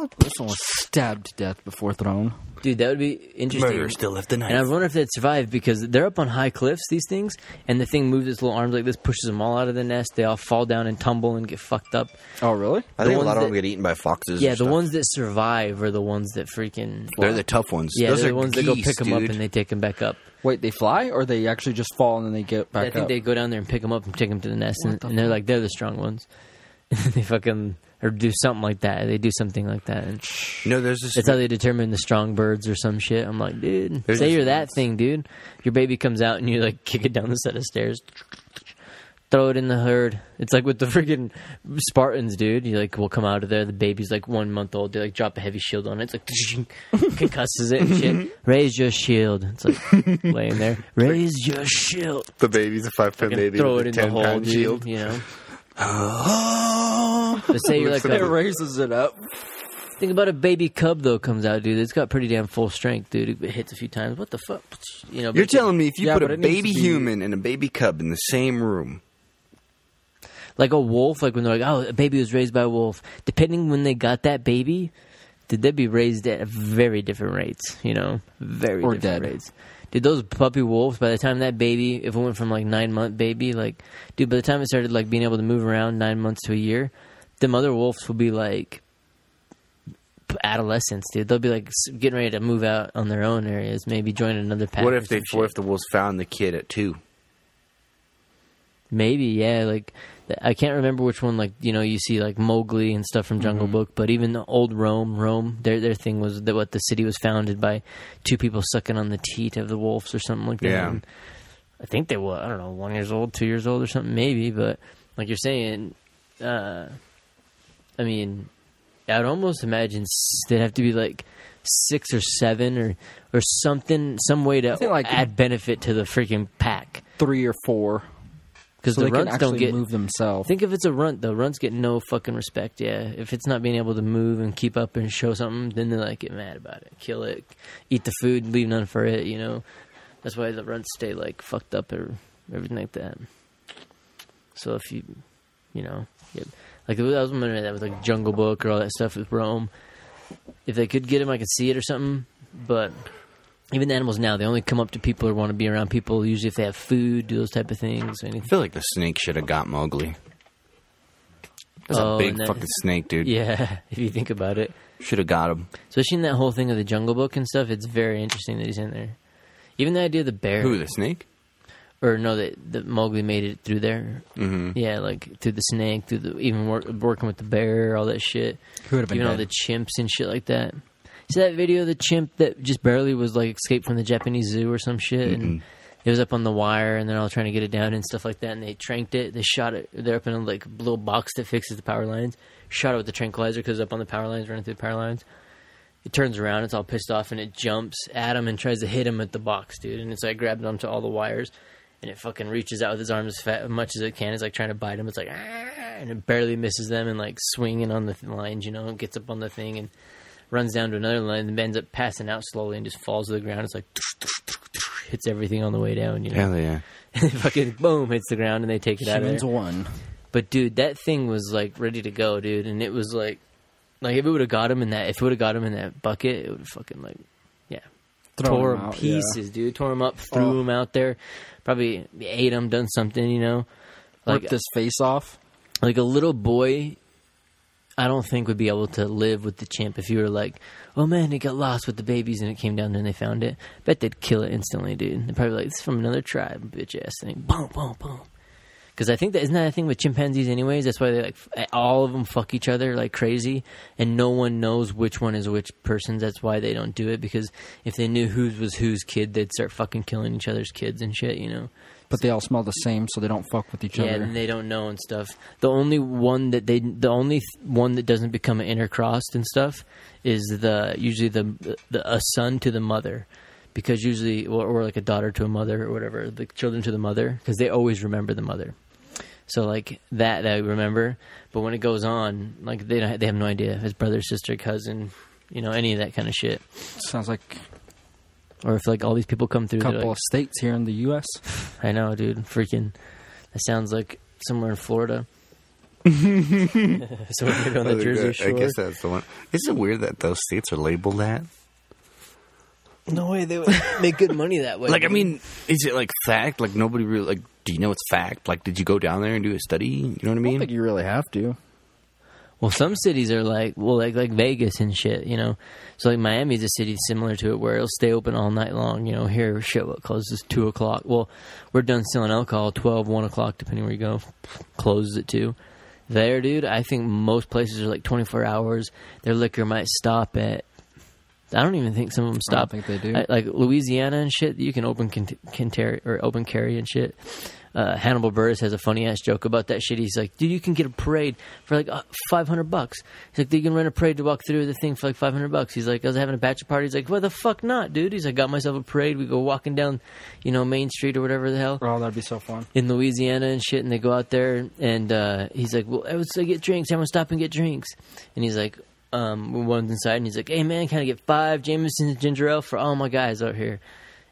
God, this one was stabbed to death before thrown. Dude, that would be interesting. Murderer still left the knife. And I wonder if they'd survive because they're up on high cliffs, these things, and the thing moves its little arms like this, pushes them all out of the nest. They all fall down and tumble and get fucked up. Oh, really? I the think a lot that, of them get eaten by foxes. Yeah, the stuff. Ones that survive are the ones that freaking... Fly. They're the tough ones. Yeah, Those they're are the ones geese, that go pick them dude. up and they take them back up. Wait, they fly or they actually just fall and then they get back up? I think up? they go down there and pick them up and take them to the nest, and, the and they're like, they're the strong ones. They fucking... Or do something like that. They do something like that. And you know, there's this. That's how they determine the strong birds or some shit. I'm like, dude, say you're that thing, dude. Your baby comes out and you like kick it down the set of stairs, throw it in the herd. It's like with the freaking Spartans, dude. You like will come out of there. The baby's like one month old. They like drop a heavy shield on it. It's like concusses it and shit. Raise your shield. It's like laying there. Raise your shield. The baby's a five pound baby. Throw it in the hole, dude. You know. Oh, but say you're like it a, raises it up. Think about a baby cub though comes out, dude. It's got pretty damn full strength, dude. It hits a few times. What the fuck? You know, you're telling me if you yeah, put a baby human and a baby cub in the same room, like a wolf, like when they're like, oh, a baby was raised by a wolf. Depending when they got that baby, did they be raised at very different rates? You know, very or different dead. rates. Dude, those puppy wolves, by the time that baby, if it went from, like, nine-month baby, like, dude, by the time it started, like, being able to move around nine months to a year, the mother wolves will be, like, adolescents, dude. They'll be, like, getting ready to move out on their own areas, maybe join another pack. What if they, what if the wolves found the kid at two? Maybe, yeah, like... I can't remember which one, like, you know, you see, like, Mowgli and stuff from Jungle mm-hmm. Book, but even the old Rome, Rome, their their thing was that what the city was founded by two people sucking on the teat of the wolves or something like that. Yeah. And I think they were, I don't know, one years old, two years old or something, maybe, but like you're saying, uh, I mean, I'd almost imagine they'd have to be, like, six or seven or, or something, some way to like add benefit to the freaking pack. Three or four. Because so the runts don't get move themselves. Think if it's a runt though, runts get no fucking respect. Yeah, if it's not being able to move and keep up and show something, then they like get mad about it, kill it, eat the food, leave none for it. You know, that's why the runts stay like fucked up or everything like that. So if you, you know, yeah. like I was wondering that with like Jungle Book or all that stuff with Rome, if they could get him, I could see it or something, but. Even the animals now, they only come up to people or want to be around people, usually if they have food, do those type of things. Anything. I feel like the snake should have got Mowgli. That's oh, a big that, fucking snake, dude. Yeah, if you think about it. Should have got him. Especially in that whole thing of the Jungle Book and stuff, it's very interesting that he's in there. Even the idea of the bear. Who, the snake? Or no, that the Mowgli made it through there. Mm-hmm. Yeah, like through the snake, through the even work, working with the bear, all that shit. Who would have been Even dead. All the chimps and shit like that. See that video of the chimp that just barely was, like, escaped from the Japanese zoo or some shit? Mm-mm. And it was up on the wire, and they're all trying to get it down and stuff like that, and they tranked it. They shot it. They're up in a, like, little box that fixes the power lines. Shot it with the tranquilizer because it was up on the power lines, running through the power lines. It turns around. It's all pissed off, and it jumps at him and tries to hit him at the box, dude. And it's, like, grabbed onto all the wires, and it fucking reaches out with his arms as, fat, as much as it can. It's, like, trying to bite him. It's, like, and it barely misses them and, like, swinging on the lines, you know, and gets up on the thing and... runs down to another line and ends up passing out slowly and just falls to the ground. It's like, hits everything on the way down, you know? Hell yeah. And fucking boom, hits the ground and they take it out of there. Humans won. But dude, that thing was like ready to go, dude. And it was like, like if it would have got him in that, if it would have got him in that bucket, it would have fucking like, yeah. Throw tore him out, pieces, yeah. dude. Tore him up, threw oh. him out there. Probably ate him, done something, you know? Like, ripped his face off. Like a little boy... I don't think would be able to live with the chimp if you were like, oh man, it got lost with the babies and it came down there and they found it. Bet they'd kill it instantly, dude. They'd probably be like, this is from another tribe, bitch ass thing. Boom, boom, boom. Because I think that isn't that a thing with chimpanzees anyways? That's why they like all of them fuck each other like crazy and no one knows which one is which person's. That's why they don't do it because if they knew whose was whose kid, they'd start fucking killing each other's kids and shit, you know? But they all smell the same, so they don't fuck with each yeah, other. Yeah, and they don't know and stuff. The only one that they, the only one that doesn't become an intercrossed and stuff, is the usually the, the a son to the mother, because usually or, or like a daughter to a mother or whatever, the children to the mother, because they always remember the mother. So like that, they remember. But when it goes on, like they don't, they have no idea his brother, sister, cousin, you know, any of that kind of shit. Sounds like. Or if, like, all these people come through... A couple like, of states here in the U S I know, dude. Freaking... That sounds like somewhere in Florida. So maybe on the Jersey Shore. I guess that's the one. Isn't it weird that those states are labeled that? No way they would make good money that way. Like, dude. I mean, is it like fact? Like, nobody really, like, do you know it's fact? Like, did you go down there and do a study? You know what I mean? I don't think you really have to. Well, some cities are like, well, like like Vegas and shit, you know. So, like, Miami's a city similar to it where it'll stay open all night long. You know, here, shit, what closes two o'clock? Well, we're done selling alcohol twelve, one o'clock, depending where you go. Closes at two. There, dude, I think most places are like twenty-four hours. Their liquor might stop at... I don't even think some of them stop. I don't think they do. I, like Louisiana and shit, you can open can, can ter- or open carry and shit. Uh, Hannibal Buress has a funny ass joke about that shit. He's like, dude, you can get a parade for like uh, five hundred bucks. He's like, you can rent a parade to walk through the thing for like five hundred bucks. He's like, I was having a bachelor party. He's like, well, the fuck not, dude. He's like, I got myself a parade. We go walking down, you know, Main Street or whatever the hell. Oh, that'd be so fun. In Louisiana and shit. And they go out there and uh, he's like, well, let's get drinks. Everyone stop and get drinks. And he's like, Um, one's inside and he's like, hey man, can I get five Jameson's ginger ale for all my guys out here?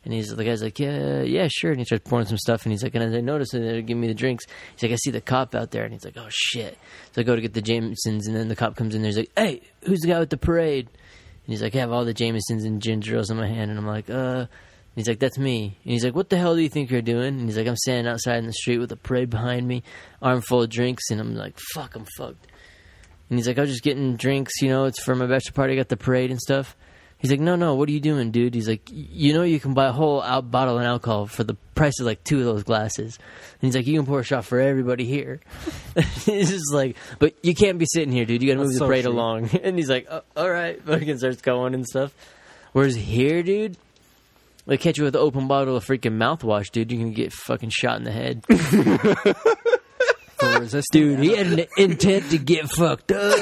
And he's the guy's like, yeah, yeah, sure. And he starts pouring some stuff and he's like, and as I notice it, they're giving me the drinks. He's like, I see the cop out there. And he's like, oh shit. So I go to get the Jameson's and then the cop comes in there. He's like, hey, who's the guy with the parade? And he's like, I have all the Jameson's and ginger ales in my hand. And I'm like, uh, he's like, that's me. And he's like, what the hell do you think you're doing? And he's like, I'm standing outside in the street with a parade behind me, arm full of drinks. And I'm like, fuck, I'm fucked. And he's like, I was just getting drinks, you know, it's for my bachelor party, I got the parade and stuff. He's like, no, no, what are you doing, dude? He's like, you know you can buy a whole out bottle of alcohol for the price of, like, two of those glasses. And he's like, you can pour a shot for everybody here. It's just like, but you can't be sitting here, dude. You got to move That's the so parade true. Along. And he's like, oh, all right. Fucking starts going and stuff. Whereas here, dude, they catch you with an open bottle of freaking mouthwash, dude. You can get fucking shot in the head. For resisting. Dude, he had an intent to get fucked up.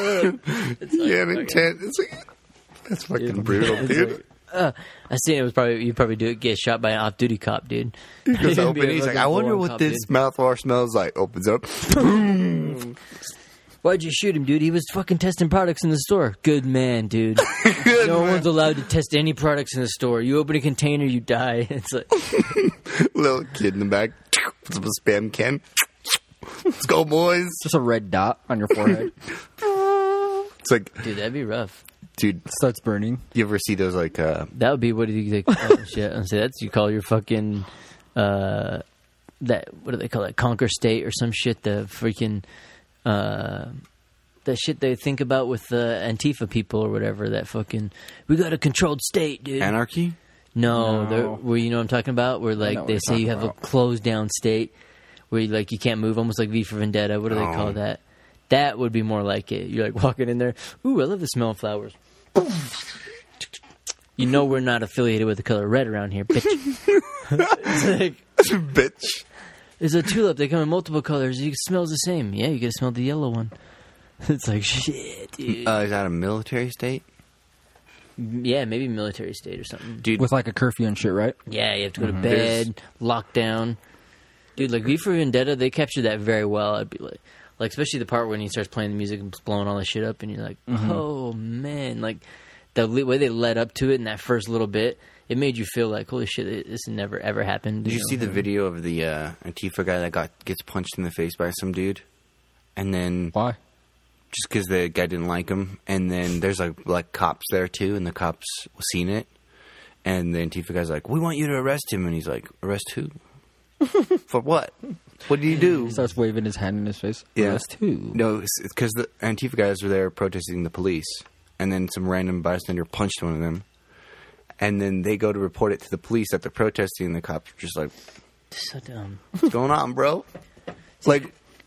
It's like, yeah, an okay. intent. It's like, that's fucking dude, brutal, yeah, dude. Like, uh, I seen it was probably you probably do it get shot by an off-duty cop, dude. He goes open. He's like, I wonder what cop, this dude. Mouthwash smells like. Opens up. Boom. Why'd you shoot him, dude? He was fucking testing products in the store. Good man, dude. Good no man. One's allowed to test any products in the store. You open a container, you die. It's like little kid in the back. Puts up a spam can. Let's go, boys. Just a red dot on your forehead. It's like, dude, that'd be rough. Dude, it starts burning. You ever see those like? Uh, that would be what do you like? Oh, shit, I say that's you call your fucking uh, that what do they call it? Conquer state or some shit? The freaking uh, that shit they think about with the uh, Antifa people or whatever. That fucking we got a controlled state, dude. Anarchy? No, no. Where you know what I'm talking about? Where like they say you have about. A closed down state. Where, you, like, you can't move, almost like V for Vendetta. What do they oh. call that? That would be more like it. You're, like, walking in there. Ooh, I love the smell of flowers. You know we're not affiliated with the color red around here, bitch. It's like... Bitch. It's a tulip. They come in multiple colors. It smells the same. Yeah, you gotta smell the yellow one. It's like, shit, dude. Uh, is that a military state? Yeah, maybe military state or something. Dude, with, like, a curfew and shit, right? Yeah, you have to go mm-hmm. to bed, There's... lock down... Dude, like, V for Vendetta, they captured that very well. I'd be like, like, especially the part when he starts playing the music and blowing all that shit up, and you're like, mm-hmm. oh, man. Like, the way they led up to it in that first little bit, it made you feel like, holy shit, this never, ever happened. Did you, you know? See the video of the uh, Antifa guy that got gets punched in the face by some dude? And then... Why? Just because the guy didn't like him. And then there's, like, like cops there, too, and the cops seen it. And the Antifa guy's like, we want you to arrest him. And he's like, arrest who? For what? What do you do? He starts waving his hand in his face. Yeah. That's too. No, it's because the Antifa guys were there protesting the police. And then some random bystander punched one of them. And then they go to report it to the police that they're protesting. And the cops are just like, so dumb. What's going on, bro? Like,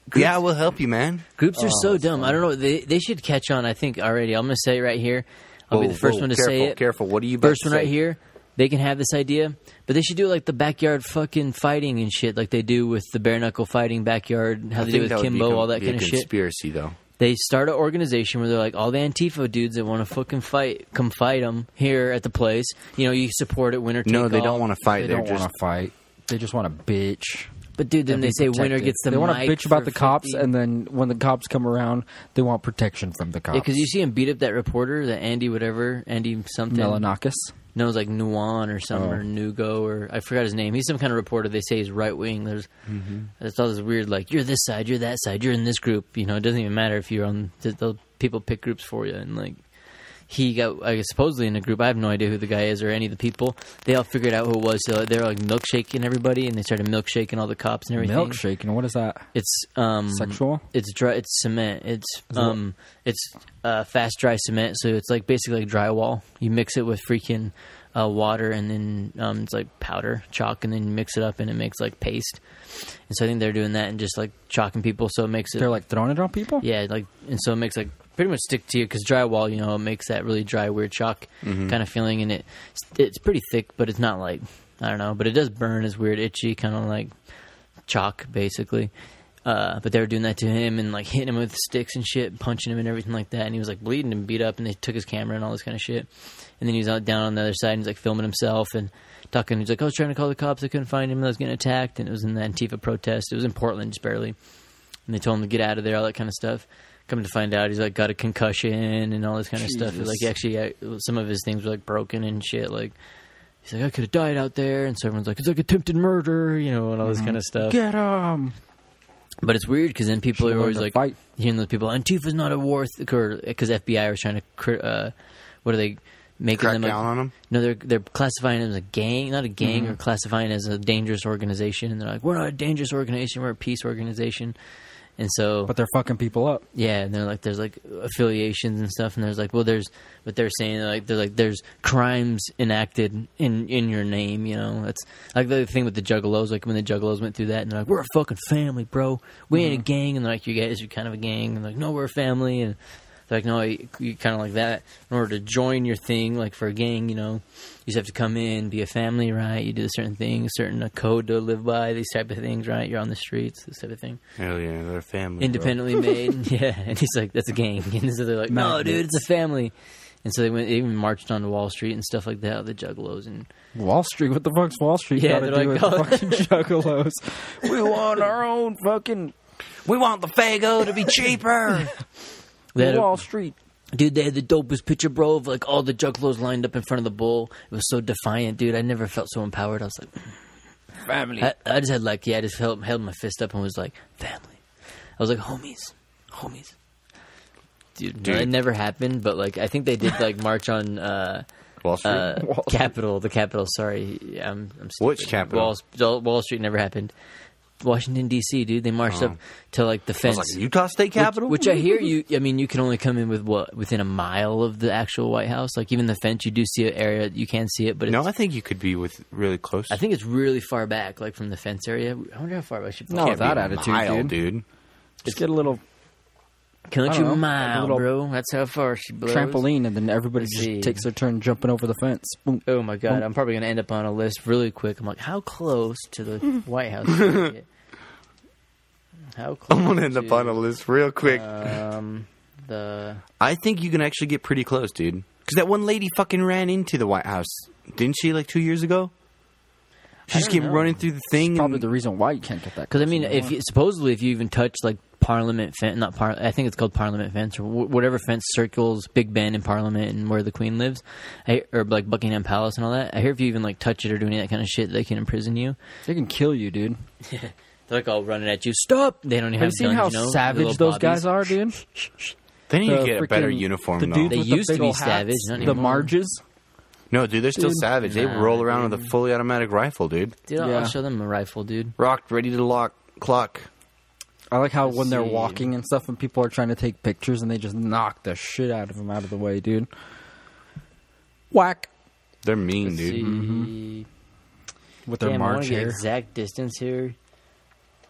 groups, yeah, we'll help you, man. Groups are oh, so dumb. Dumb. I don't know. They they should catch on, I think, already. I'm going to say it right here. I'll whoa, be the first whoa, one to careful, say it. Careful, careful. What are you about first to say? First one right here. They can have this idea, but they should do like the backyard fucking fighting and shit, like they do with the bare knuckle fighting backyard. How I they do with Kimbo, com- all that kind of shit. Conspiracy, though. They start an organization where they're like, all the Antifa dudes that want to fucking fight, come fight them here at the place. You know, you support it. Winner take all. No, they all. Don't want to fight. They don't want to fight. They just want to bitch. But dude, then they say protected. Winner gets the mic. They want to bitch about the cops, and then when the cops come around, they want protection from the cops. Yeah, because you see him beat up that reporter, that Andy whatever, Andy something. Melanakis. No, it's like Nguyen or something, oh. or Nugo, or I forgot his name. He's some kind of reporter. They say he's right wing. There's mm-hmm. it's all this weird, like, you're this side, you're that side, you're in this group. You know, it doesn't even matter if you're on. They'll, people pick groups for you, and like he got I guess, supposedly in a group. I have no idea who the guy is or any of the people. They all figured out who it was. So they're like milkshaking everybody, and they started milkshaking all the cops and everything. Milkshaking? What is that? It's um sexual. It's dry. It's cement. It's is um it it's uh, fast dry cement. So it's like basically like drywall. You mix it with freaking. Uh, water, and then um, it's like powder chalk, and then you mix it up and it makes like paste. And so I think they're doing that and just like chalking people, so it makes it. They're like throwing it on people? Yeah, like, and so it makes like pretty much stick to you, because drywall, you know, it makes that really dry, weird chalk mm-hmm. kind of feeling, and it it's pretty thick, but it's not like, I don't know, but it does burn. It's weird, itchy, kind of like chalk basically. Uh, but they were doing that to him and like hitting him with sticks and shit, punching him and everything like that. And he was like bleeding and beat up, and they took his camera and all this kind of shit. And then he was out down on the other side, and he's like filming himself and talking. He's like, I was trying to call the cops. I couldn't find him. And I was getting attacked. And it was in the Antifa protest. It was in Portland, just barely. And they told him to get out of there, all that kind of stuff. Come to find out, he's like got a concussion and all this kind of Jesus. stuff. Like actually, some of his things were like broken and shit. Like he's like, I could have died out there. And so everyone's like, it's like attempted murder, you know, and all this mm-hmm. kind of stuff. Get him. But it's weird because then people she are always like fight. hearing those people. Antifa's not a war, because th- F B I was trying to. Uh, what are they making Crack them? Down a, on them? No, they're they're classifying them as a gang, not a gang, mm-hmm. or classifying as a dangerous organization. And they're like, we're not a dangerous organization, we're a peace organization. And so, but they're fucking people up. Yeah, and they're like, there's like affiliations and stuff, and there's like, well, there's what they're saying, they're like, they're like, there's crimes enacted in in your name, you know. That's like the thing with the Juggalos, like when the Juggalos went through that, and they're like, we're a fucking family, bro. We ain't mm-hmm. a gang, and they're like, you guys are kind of a gang, and they're like, no, we're a family, and they're like, no, you kind of like that. In order to join your thing, like for a gang, you know, you just have to come in, be a family, right? You do a certain thing, a certain a code to live by, these type of things, right? You're on the streets, this type of thing. Hell yeah, they're a family. Independently bro. made, yeah. And he's like, that's a gang. And so they're like, no, no dude, it's a family. And so they went, they even marched onto Wall Street and stuff like that, the Juggalos and Wall Street. What the fuck's Wall Street yeah, got to do like, with oh. fucking Juggalos? We want our own fucking. We want the Fago to be cheaper. Wall a, Street. Dude, they had the dopest picture, bro, of like all the Juggalos lined up in front of the bull. It was so defiant, dude. I never felt so empowered. I was like, family. I, I just had like, yeah, I just held, held my fist up and was like, family. I was like, homies, homies. Dude, dude. It never happened, but like, I think they did like march on uh, Wall Street? Uh, Wall Street. Capitol, the Capitol. Sorry. Yeah, I'm, I'm stupid. Which Capitol? Wall, Wall Street never happened. Washington, D C, dude. They marched oh. up to like the fence. Like Utah State Capitol? Which, which I hear you, I mean, you can only come in with what, within a mile of the actual White House. Like even the fence, you do see an area, you can see it, but it's, no, I think you could be with really close. I think it's really far back, like from the fence area. I wonder how far I should. No, can't that attitude, mile, dude. dude. Just get a little. Country mile, bro. That's how far she blows. Trampoline, and then everybody just takes their turn jumping over the fence. Boom. Oh, my God. Boom. I'm probably going to end up on a list really quick. I'm like, how close to the White House did I get? How close I'm going to end up on a list real quick. Um, the I think you can actually get pretty close, dude. Because that one lady fucking ran into the White House. Didn't she, like, two years ago? She just kept know. running through the thing. That's probably and... the reason why you can't get that. Because, I mean, if you, supposedly if you even touch, like, Parliament fence, not par. I think it's called Parliament fence, or wh- whatever fence circles Big Ben and Parliament and where the Queen lives, I, or like Buckingham Palace and all that. I hear if you even like touch it or do any of that kind of shit, they can imprison you. They can kill you, dude. They're like all running at you. Stop! They don't even have, have guns. Have you seen how you know, savage those bobbies. guys are, dude? They need the to get freaking, a better uniform. The dudes they with used the to be hats, savage. Not the Marges. No, dude, they're still dude. savage. Nah, they roll around dude. with a fully automatic rifle, dude. Dude, I'll yeah. show them a rifle, dude. Rocked, ready to lock, clock. I like how Let's when they're see. walking and stuff and people are trying to take pictures and they just knock the shit out of them out of the way, dude. Whack. They're mean, Let's dude. Mm-hmm. With Damn, their march here. Exact distance here.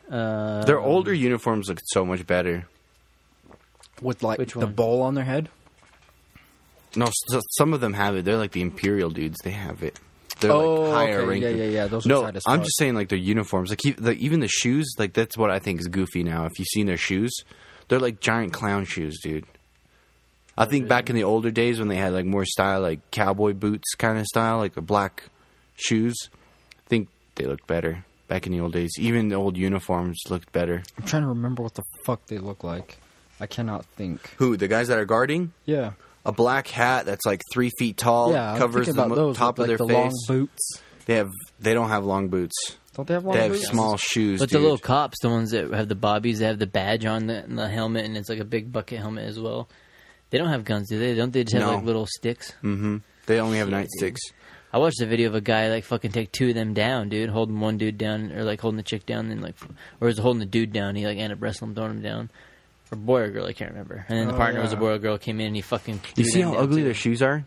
Uh, their older uniforms look so much better. With like the bowl on their head? No, so some of them have it. They're like the Imperial dudes. They have it. They're oh, like higher okay. ranking. Yeah, yeah, yeah. Those are no, I'm fuck. just saying like their uniforms. Like the, even the shoes, like that's what I think is goofy now. If you've seen their shoes, they're like giant clown shoes, dude. I think oh, back yeah. in the older days when they had like more style, like cowboy boots kind of style, like the black shoes, I think they looked better back in the old days. Even the old uniforms looked better. I'm trying to remember what the fuck they look like. I cannot think. Who, the guys that are guarding? Yeah. a black hat that's like three feet tall, yeah, covers the those, top like, of their the face. Long boots. They have. They don't have long boots. Don't they have long boots? They have boots? small shoes. But dude. the little cops, the ones that have the bobbies, they have the badge on the, and the helmet, and it's like a big bucket helmet as well. They don't have guns, do they? Don't they just have no. like little sticks? Mm-hmm. They only have nightsticks. I watched a video of a guy like fucking take two of them down, dude, holding one dude down, or like holding the chick down, and like, or was holding the dude down. He like ended up wrestling him, throwing him down. Or boy or girl, I can't remember. And then the oh, partner yeah. was a boy or girl, came in and he fucking... You see how ugly too. their shoes are?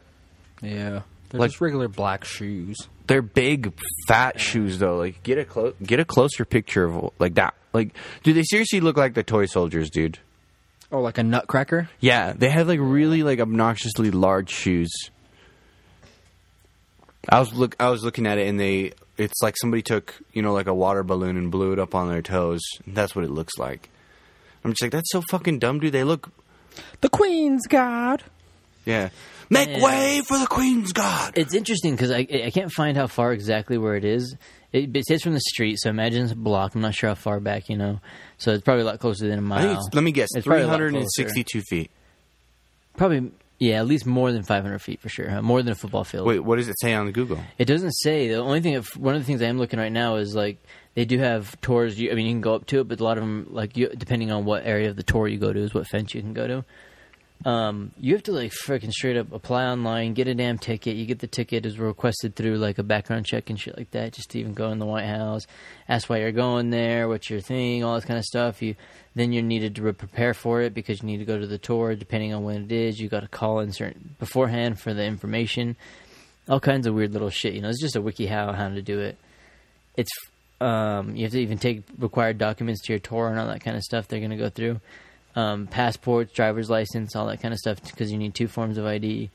Yeah. They're like, just regular black shoes. They're big, fat shoes, though. Like, get a clo- get a closer picture of, like, that. Like, do they seriously look like the toy soldiers, dude? Oh, like a nutcracker? Yeah. They had, like, really, like, obnoxiously large shoes. I was look. I was looking at it, and they... It's like somebody took, you know, like a water balloon and blew it up on their toes. That's what it looks like. I'm just like, that's so fucking dumb, dude. They look... The Queen's God. Yeah. Make yeah. way for the Queen's God. It's interesting because I, I can't find how far exactly where it is. It, it says from the street, so imagine it's a block. I'm not sure how far back, you know. So it's probably a lot closer than a mile. I think it's, let me guess, it's three hundred sixty-two feet. Probably, yeah, at least more than five hundred feet for sure. Huh? More than a football field. Wait, what does it say on the Google? It doesn't say. The only thing, if, one of the things I am looking right now is like... They do have tours. You, I mean, you can go up to it, but a lot of them, like, you, depending on what area of the tour you go to is what fence you can go to. Um, you have to, like, freaking straight up apply online, get a damn ticket. You get the ticket as requested through, like, a background check and shit like that, just to even go in the White House, ask why you're going there, what's your thing, all this kind of stuff. You Then you're needed to prepare for it because you need to go to the tour. Depending on when it is, you got to call in certain beforehand for the information. All kinds of weird little shit, you know. It's just a wiki how, how to do it. It's... Um, you have to even take required documents to your tour and all that kind of stuff they're going to go through. Um, passports, driver's license, all that kind of stuff because you need two forms of I D.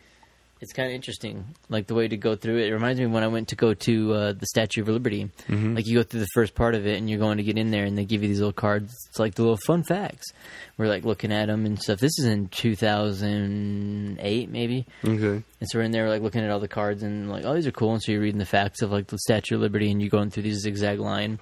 It's kind of interesting, like the way to go through it. It reminds me when I went to go to uh, the Statue of Liberty. Mm-hmm. Like you go through the first part of it and you're going to get in there and they give you these little cards. It's like the little fun facts. We're like looking at them and stuff. This is in two thousand eight maybe. Okay. And so we're in there like looking at all the cards and like, oh, these are cool. And so you're reading the facts of like the Statue of Liberty and you're going through these zigzag line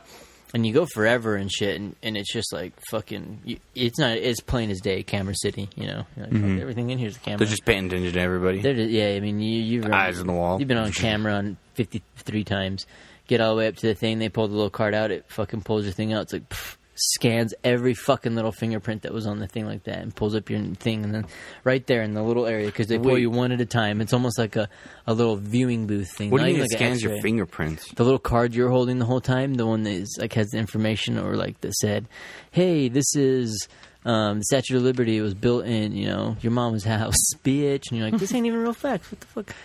and you go forever and shit. And, and it's just like fucking, you, it's not, it's plain as day, Camera City, you know, like, mm-hmm. everything in here's a camera. They're just paying attention to everybody. They're just, yeah. I mean, you, you've eyes on the wall. You've been on camera on fifty-three times, get all the way up to the thing. They pull the little card out. It fucking pulls your thing out. It's like, pfft. Scans every fucking little fingerprint that was on the thing like that and pulls up your thing and then right there in the little area because they Wait. pull you one at a time. It's almost like a, a little viewing booth thing. What do you mean like it scans your fingerprints? The little card you're holding the whole time, the one that is, like has the information or like that said, hey, this is... Um, the Statue of Liberty was built in, you know, your mama's house, bitch. And you're like, this ain't even real facts. What the fuck?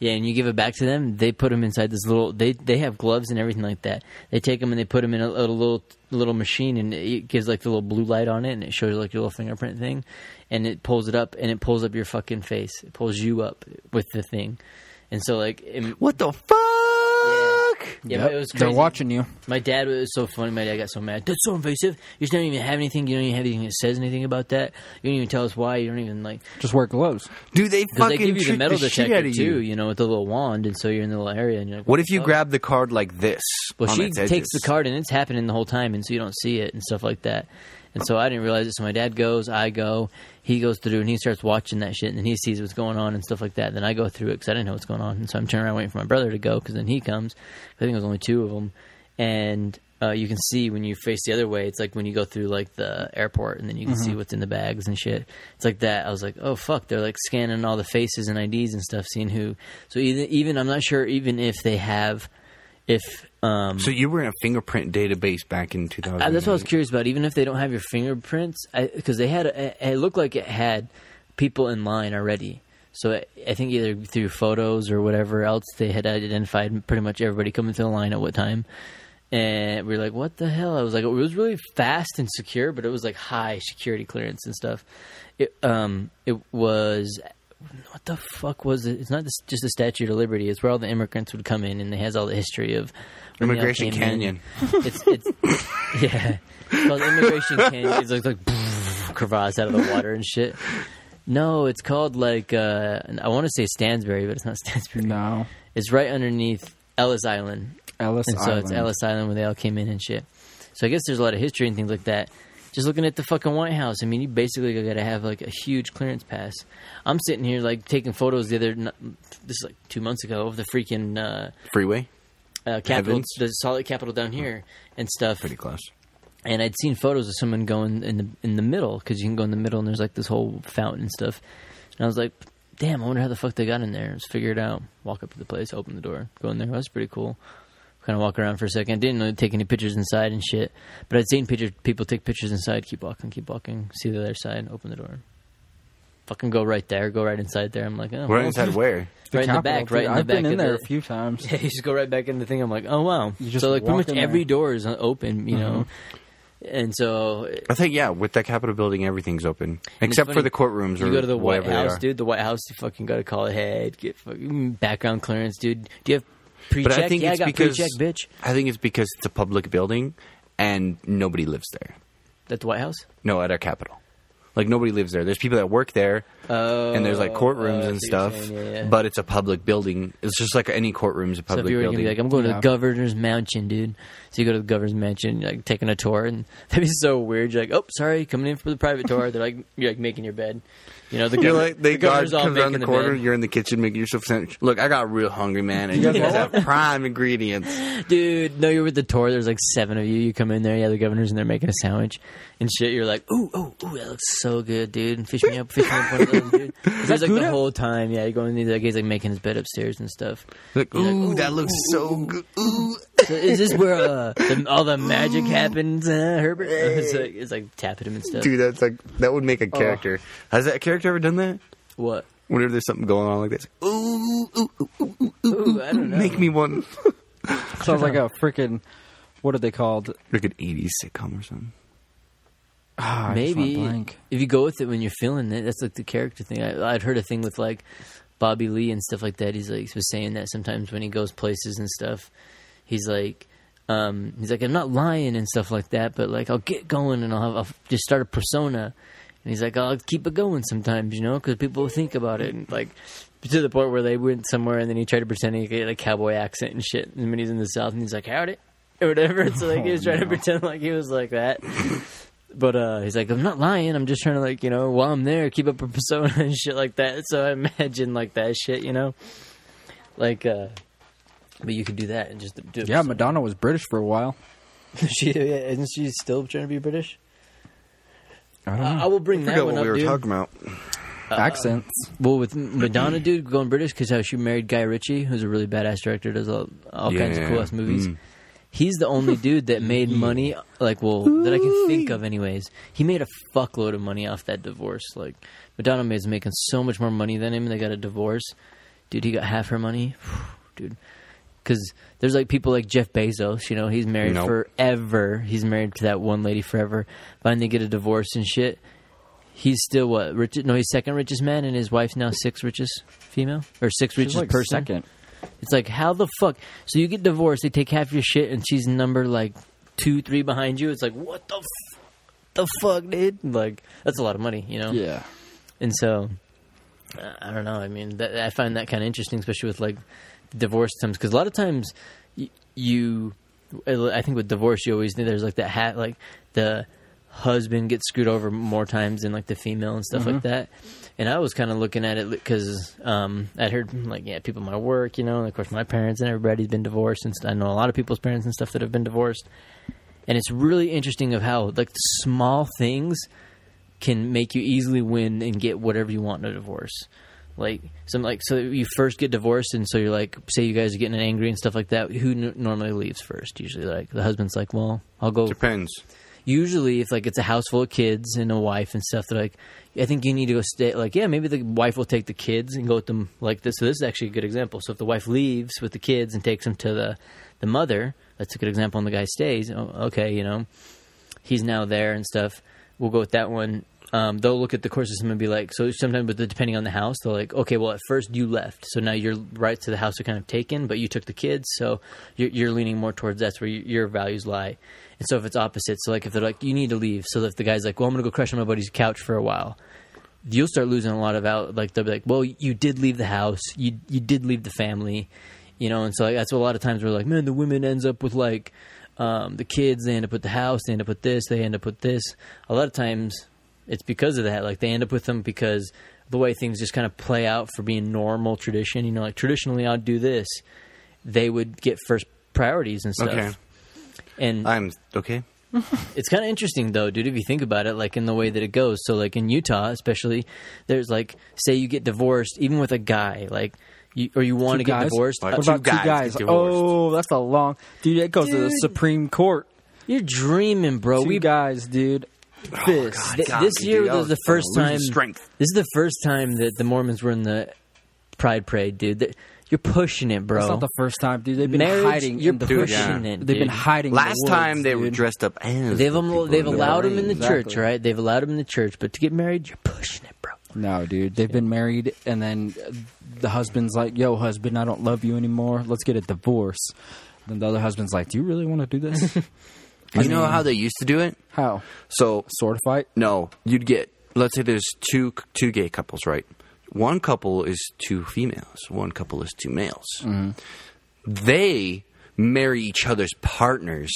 Yeah, and you give it back to them. They put them inside this little... They they have gloves and everything like that. They take them and they put them in a, a little little machine, and it gives like the little blue light on it, and it shows like your little fingerprint thing, and it pulls it up, and it pulls up your fucking face. It pulls you up with the thing. And so like... It, what the fuck? Yeah, yep. But it was crazy. They're watching you. My dad was so funny. My dad got so mad. That's so invasive. You don't even have anything. You don't even have anything that says anything about that. You don't even tell us why. You don't even like just wear gloves. Do they fucking they give you the metal the detector you. too? You know, with the little wand, and so you're in the little area. And you're like, what, what if you fuck? grab the card like this? Well, she takes the card, and it's happening the whole time, and so you don't see it and stuff like that. And so I didn't realize it. So my dad goes, I go, he goes through, and he starts watching that shit, and then he sees what's going on and stuff like that. And then I go through it because I didn't know what's going on. And so I'm turning around waiting for my brother to go because then he comes. I think it was only two of them. And uh, you can see when you face the other way, it's like when you go through like the airport and then you can mm-hmm. see what's in the bags and shit. It's like that. I was like, oh, fuck. They're like scanning all the faces and I Ds and stuff, seeing who. So even, even I'm not sure even if they have – If um, So you were in a fingerprint database back in two thousand eight. I, that's what I was curious about. Even if they don't have your fingerprints, because they had a, it looked like it had people in line already. So I, I think either through photos or whatever else, they had identified pretty much everybody coming through the line at what time. And we were like, what the hell? I was like, it was really fast and secure, but it was like high security clearance and stuff. It um, it was... What the fuck was it? It's not just the Statue of Liberty. It's where all the immigrants would come in, and it has all the history of Immigration Canyon. In. It's it's yeah, it's called Immigration Canyon. It's like like crevasse out of the water and shit. No, it's called like uh, I want to say Stansbury, but it's not Stansbury. No, it's right underneath Ellis Island. Ellis Island. And so Island. It's Ellis Island where they all came in and shit. So I guess there's a lot of history and things like that. Just looking at the fucking White House, I mean, you basically got to have, like, a huge clearance pass. I'm sitting here, like, taking photos the other... This is, like, two months ago of the freaking... Uh, Freeway? Uh, Capitol, the solid Capitol down here and stuff. Pretty close. And I'd seen photos of someone going in the in the middle, because you can go in the middle and there's, like, this whole fountain and stuff. And I was like, damn, I wonder how the fuck they got in there. Let's figure it out. Walk up to the place, open the door, go in there. Well, that's pretty cool. Kind of walk around for a second. I didn't really take any pictures inside and shit. But I'd seen pictures, people take pictures inside, keep walking, keep walking, see the other side, open the door. Fucking go right there, go right inside there. I'm like, oh. Right inside where? Right in the back, right in the back. I've been in there a few times. Yeah, you just go right back in the thing. I'm like, oh, wow. So, like, pretty much every door is open, you know. And so... I think, yeah, with that Capitol building, everything's open. Except for the courtrooms or whatever. You go to the White House, dude. The White House, you fucking got to call ahead, get fucking background clearance, dude. Do you have... Pre-check? But I think yeah, it's I got because bitch. I think it's because it's a public building and nobody lives there. At the White House? No, at our Capitol. Like, nobody lives there. There's people that work there, oh, and there's, like, courtrooms uh, and stuff, yeah, yeah. But it's a public building. It's just like any courtroom's a public so if you were building. Be like, I'm going yeah. to the governor's mansion, dude. So you go to the governor's mansion, like, taking a tour, and that'd be so weird. You're like, oh, sorry, coming in for the private tour. They're like, you're, like, making your bed. You know, the, you're governor, like, they the governor's all comes making around the, the corner, bed. You're in the kitchen making yourself sandwich. Look, I got real hungry, man, and you guys have prime ingredients. Dude, no, you're with the tour. There's, like, seven of you. You come in there, yeah, the governor's in there making a sandwich and shit. You're like, ooh, ooh, ooh, that looks so good, dude. And fish me up, fish me up, one of them, dude. It's like the whole time, yeah. You go in there, like, he's like making his bed upstairs and stuff. Like, ooh, like, ooh, that looks ooh, so good. Ooh. So is this where uh, the, all the magic ooh. happens, uh, Herbert? It's like, it's like tapping him and stuff. Dude, that's like that would make a character. Oh. Has that character ever done that? What? Whenever there's something going on like this, like, ooh, ooh, ooh, ooh, ooh, ooh, I don't know. Make me one. Sounds like a freaking what are they called? Like an eighties sitcom or something. Oh, maybe if you go with it when you're feeling it, that's like the character thing. I, I'd heard a thing with like Bobby Lee and stuff like that. He's like was saying that sometimes when he goes places and stuff, he's like, um, he's like, I'm not lying and stuff like that, but like I'll get going and I'll have I'll just start a persona. And he's like, I'll keep it going sometimes, you know, because people think about it and like. To the point where they went somewhere and then he tried to pretend he had a cowboy accent and shit. And when he's in the South and he's like, howdy or whatever. So like he was trying oh, no. to pretend like he was like that. But uh, he's like, I'm not lying. I'm just trying to, like, you know, while I'm there, keep up a persona and shit like that. So I imagine, like, that shit, you know? Like, uh, but you could do that and just do it. Yeah, persona. Madonna was British for a while. she, yeah, isn't she still trying to be British? I don't know. Uh, I will bring I that one up, dude. I forgot what we were talking about. Uh, Accents. Well, with Madonna, dude, going British because how she married Guy Ritchie, who's a really badass director, does all, all yeah. kinds of cool-ass movies. Mm. He's the only dude that made money, like, well, that I can think of anyways. He made a fuckload of money off that divorce. Like, Madonna was making so much more money than him, and they got a divorce. Dude, he got half her money. Dude. Because there's, like, people like Jeff Bezos, you know, he's married nope. forever. He's married to that one lady forever. Finally get a divorce and shit. He's still, what, rich? No, he's second richest man, and his wife's now sixth richest female? Or sixth richest like person? Second. It's like, how the fuck? So you get divorced, they take half your shit, and she's number, like, two, three behind you. It's like, what the, f- the fuck, dude? Like, that's a lot of money, you know? Yeah. And so, I don't know. I mean, that, I find that kind of interesting, especially with, like, divorce times. Because a lot of times, y- you, I think with divorce, you always, there's, like, that hat, like, the... husband gets screwed over more times than like the female and stuff mm-hmm. like that. And I was kind of looking at it because um, I'd heard like yeah people in my work, you know, and of course my parents and everybody's been divorced, and I know a lot of people's parents and stuff that have been divorced. And it's really interesting of how like small things can make you easily win and get whatever you want in a divorce. Like some like so you first get divorced, and so you're like, say you guys are getting angry and stuff like that. Who n- normally leaves first? Usually, like the husband's like, well, I'll go. Depends. Usually, if, like, it's a house full of kids and a wife and stuff, they're like, I think you need to go stay. Like, yeah, maybe the wife will take the kids and go with them like this. So this is actually a good example. So if the wife leaves with the kids and takes them to the, the mother, that's a good example, and the guy stays. Oh, okay, you know, he's now there and stuff. We'll go with that one. Um, they'll look at the court system and be like, so sometimes but depending on the house, they're like, okay, well, at first you left. So now your rights to the house are kind of taken, but you took the kids. So you're, you're leaning more towards that's where you, your values lie. And so if it's opposite, so like if they're like, you need to leave. So if the guy's like, well, I'm going to go crash on my buddy's couch for a while. You'll start losing a lot of out. Like they'll be like, well, you did leave the house. You, you did leave the family, you know? And so like, that's what a lot of times we're like, man, the women ends up with like, um, the kids, they end up with the house, they end up with this, they end up with this. A lot of times it's because of that. Like, they end up with them because the way things just kind of play out for being normal tradition. You know, like, traditionally I'll do this. They would get first priorities and stuff. Okay. And I'm okay. It's kind of interesting, though, dude, if you think about it, like, in the way that it goes. So, like, in Utah, especially, there's, like, say you get divorced, even with a guy, like, you, or you want to get divorced. What uh, about two guys? guys? Oh, that's a long... Dude, it goes dude, to the Supreme Court. You're dreaming, bro. Two we guys, dude. Oh, this God, God, this year dude, was, was the first time... Strength. This is the first time that the Mormons were in the Pride Parade, dude. They, You're pushing it, bro. That's not the first time, dude. They've been Marriage, hiding. You're in the pushing dude, yeah. it. Dude. They've been hiding. Last in the woods, time they dude. were dressed up as they've um, they've allowed them in the exactly. church, right? They've allowed them in the church, but to get married, you're pushing it, bro. No, dude. They've yeah. been married, and then the husband's like, "Yo, husband, I don't love you anymore. Let's get a divorce." Then the other husband's like, "Do you really want to do this?" You I mean, know how they used to do it? How? So sword fight? No, you'd get. Let's say there's two two gay couples, right? One couple is two females. One couple is two males. Mm-hmm. They marry each other's partners.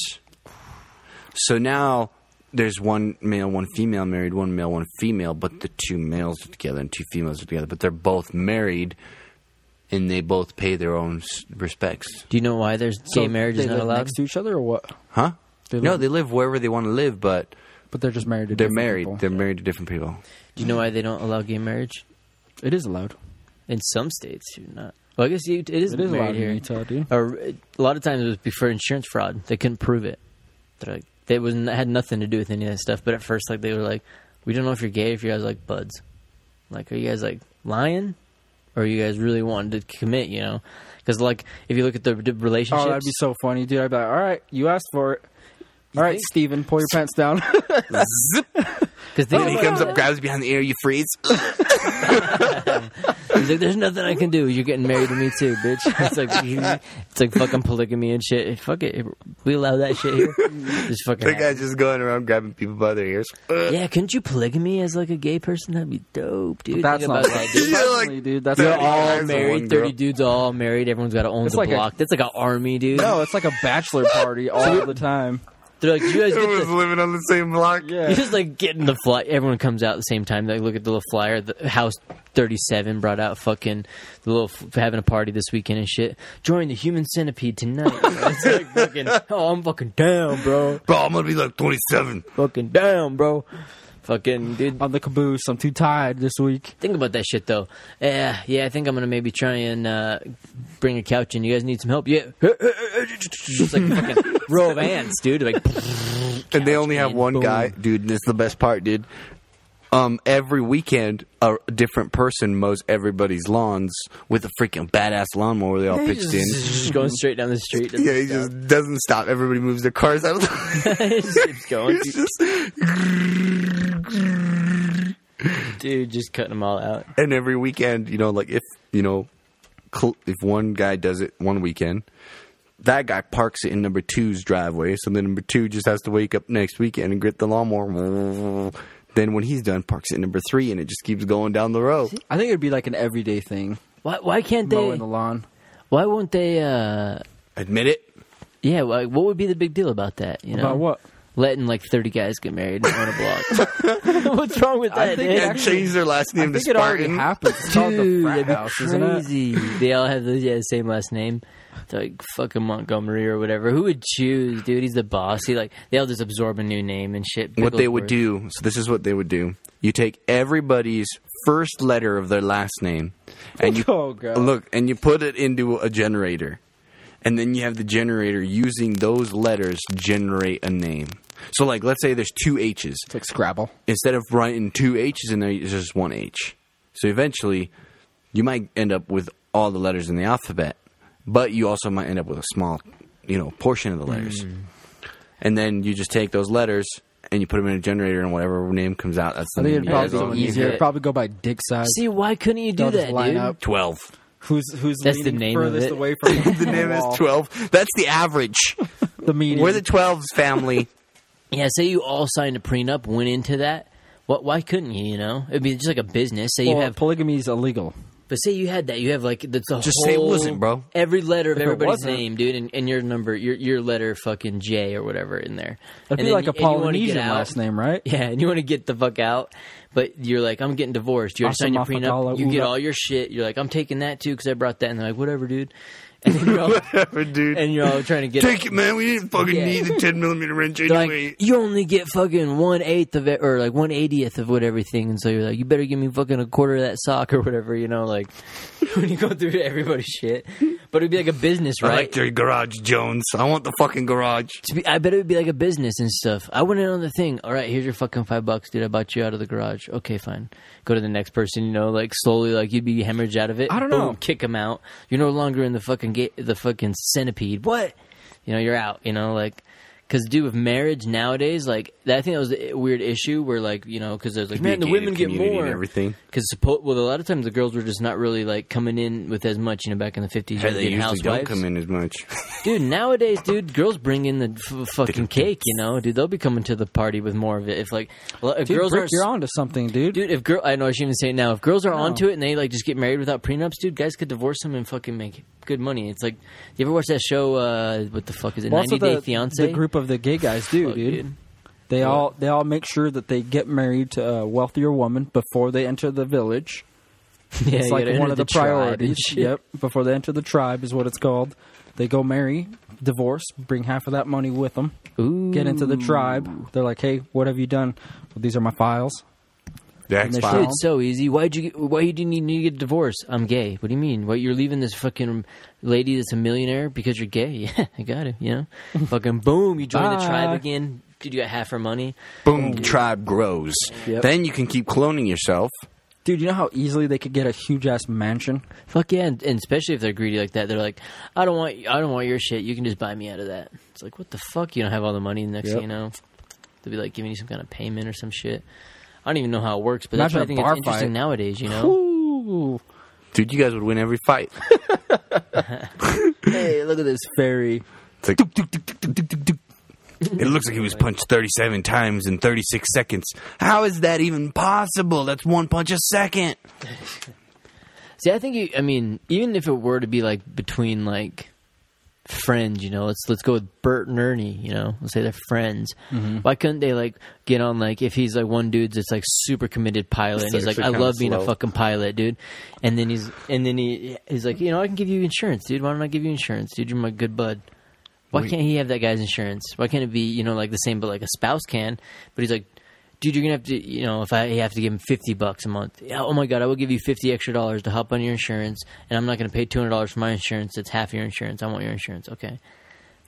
So now there's one male, one female married, one male, one female, but the two males are together and two females are together. But they're both married, and they both pay their own respects. Do you know why there's gay so marriage is not allowed? They live next to each other or what? Huh? They live- no, they live wherever they want to live, but... But they're just married to they're different married. people. They're yeah. married to different people. Do you know why they don't allow gay marriage? It is allowed. In some states, you're not. Well, I guess you, it is, it is allowed here. In Utah, dude. Or, a lot of times it was before insurance fraud. They couldn't prove it. They're like, they was, had nothing to do with any of that stuff. But at first, like, they were like, we don't know if you're gay, if you guys are like buds. Like, are you guys like lying? Or are you guys really wanting to commit, you know? Because, like, if you look at the, the relationships. Oh, that'd be so funny, dude. I'd be like, all right, you asked for it. All right, Steven, pull your pants down. Zip. Cause they, oh, he comes God. up, grabs behind the ear, you freeze. He's like, there's nothing I can do. You're getting married to me too, bitch. It's like, it's like fucking polygamy and shit. Fuck it. We allow that shit here. Just fucking the guy's just going around grabbing people by their ears. Yeah, couldn't you polygamy as like a gay person? That'd be dope, dude. But that's Think not about right. that, dude. Personally, dude, that's they're all married. thirty dudes all married. Everyone's got to own it's the like block. A, that's like an army, dude. No, it's like a bachelor party all the time. They're like, you guys Everyone's get the... living on the same block. Yeah. You just like getting the flyer. Everyone comes out at the same time. They like, look at the little flyer. The house thirty-seven brought out fucking the little f- having a party this weekend and shit. Join the human centipede tonight. It's like fucking, oh, I'm fucking down, bro. Bro, I'm gonna be like twenty-seven. Fucking down, bro. Fucking dude. On the caboose. I'm too tired this week. Think about that shit though. Yeah, yeah. I think I'm gonna maybe try and uh, bring a couch in. You guys need some help? Yeah. It's like a fucking row of ants, dude. Like, and they only have man, one boom. guy, dude. And this is the best part, dude. Um, every weekend, a different person mows everybody's lawns with a freaking badass lawnmower. They all yeah, pitched in, just going straight down the street. Yeah, he stop. just doesn't stop. Everybody moves their cars out of the way. He just keeps going. He's just, dude, just cutting them all out. And every weekend, you know, like if you know, cl- if one guy does it one weekend, that guy parks it in number two's driveway. So then number two just has to wake up next weekend and grit the lawnmower. Then when he's done, parks at number three, and it just keeps going down the road. I think it would be like an everyday thing. Why, why can't they... mowing the lawn. Why won't they... Uh, admit it? Yeah, like, what would be the big deal about that? You know? About what? Letting like thirty guys get married on a block. What's wrong with that? I think they changed their last name to Spartan. I think it already happens. It's called the frat house, isn't it? Crazy. They all have the yeah, same last name. It's like fucking Montgomery or whatever. Who would choose, dude? He's the boss. He like they all just absorb a new name and shit. What they would do, so this is what they would do. You take everybody's first letter of their last name and you oh, God. look and you put it into a generator. And then you have the generator using those letters generate a name. So like let's say there's two H's. It's like Scrabble. Instead of writing two H's in there, it's just one H. So eventually you might end up with all the letters in the alphabet. But you also might end up with a small, you know, portion of the letters. Mm. And then you just take those letters and you put them in a generator and whatever name comes out, that's the I name. It'd probably be easier. It'd probably go by dick size. See, why couldn't you do that, dude? Up. twelve. Who's who's that's leaning the name furthest away from the name is twelve. That's the average. The median. We're the twelves family. Yeah, say you all signed a prenup, went into that. What? Why couldn't you, you know? It'd be just like a business. Say well, you have... polygamy is illegal. But say you had that. You have like the, the just whole, say it wasn't, bro. Every letter of if everybody's name, dude, and, and your number, your your letter, fucking J or whatever in there. That'd be like you, a Polynesian last name, right? Yeah, and you want to get the fuck out, but you're like, I'm getting divorced. You sign your prenup. You get all your shit. You're like, I'm taking that too because I brought that. And they're like, whatever, dude. And you're all, whatever, dude. And you're all trying to get take it, it man. We didn't fucking yeah. need the ten millimeter wrench anyway. Like, you only get fucking one eighth of it, or like one eightieth of what everything. And so you're like, you better give me fucking a quarter of that sock or whatever. You know, like when you go through everybody's shit. But it'd be like a business, right? I like your garage, Jones. I want the fucking garage. To be, I bet it would be like a business and stuff. I went in on the thing. All right, here's your fucking five bucks, dude. I bought you out of the garage. Okay, fine. Go to the next person. You know, like slowly, like you'd be hemorrhaged out of it. I don't Boom, know. Kick them out. You're no longer in the fucking. Get the fucking centipede. What? You know, you're out, you know, like, because, dude, with marriage nowadays, like, that, I think that was a weird issue where, like, you know, because there's, like, man, the women get more. Everything. Because, well, a lot of times the girls were just not really, like, coming in with as much, you know, back in the fifties. Hey, they usually don't come in as much. Dude, nowadays, dude, girls bring in the f- fucking cake, you know? Dude, they'll be coming to the party with more of it. If, like, if dude, girls Brooke, are... you're onto something, dude. Dude, if girl, I know I shouldn't even say it now. If girls are no. onto it and they, like, just get married without prenups, dude, guys could divorce them and fucking make it. Good money. It's like, you ever watch that show? Uh, what the fuck is it? ninety Day Fiance. The group of the gay guys do, oh, dude. dude. They yeah. all they all make sure that they get married to a wealthier woman before they enter the village. Yeah, it's like one of the, the priorities. Yep, before they enter the tribe is what it's called. They go marry, divorce, bring half of that money with them. Ooh. Get into the tribe. They're like, hey, what have you done? Well, these are my files. It's so easy. Why'd you? Why you didn't need to get a divorce? I'm gay. What do you mean? What, you're leaving this fucking lady that's a millionaire because you're gay? Yeah, I got it. You know, fucking boom. You join Bye. the tribe again. Dude, you got half her money. Boom. Dude. Tribe grows. Yep. Then you can keep cloning yourself. Dude, you know how easily they could get a huge ass mansion? Fuck yeah, and, and especially if they're greedy like that. They're like, I don't want, I don't want your shit. You can just buy me out of that. It's like, what the fuck? You don't have all the money. The next yep. thing you know, they'll be like giving you some kind of payment or some shit. I don't even know how it works, but Imagine that's why I think it's interesting fight. nowadays, you know? Ooh. Dude, you guys would win every fight. Hey, look at this fairy. It's like, doop, doop, doop, doop, doop, doop, doop. It looks like he was punched thirty-seven times in thirty-six seconds. How is that even possible? That's one punch a second. See, I think, you, I mean, even if it were to be, like, between, like... friends, you know, let's let's go with Bert and Ernie, you know, let's say they're friends. Mm-hmm. Why couldn't they like get on, like, if he's like one dude's that's like super committed pilot and he's like, I love being slow. a fucking pilot, dude, and then he's and then he he's like, you know, I can give you insurance, dude. Why don't I give you insurance, dude? You're my good bud. Why Wait. can't he have that guy's insurance? Why can't it be, you know, like the same, but like a spouse can? But he's like, dude, you're gonna have to, you know, if I have to give him fifty bucks a month, oh my god, I will give you fifty extra dollars to hop on your insurance, and I'm not gonna pay two hundred dollars for my insurance. It's half your insurance. I want your insurance, okay?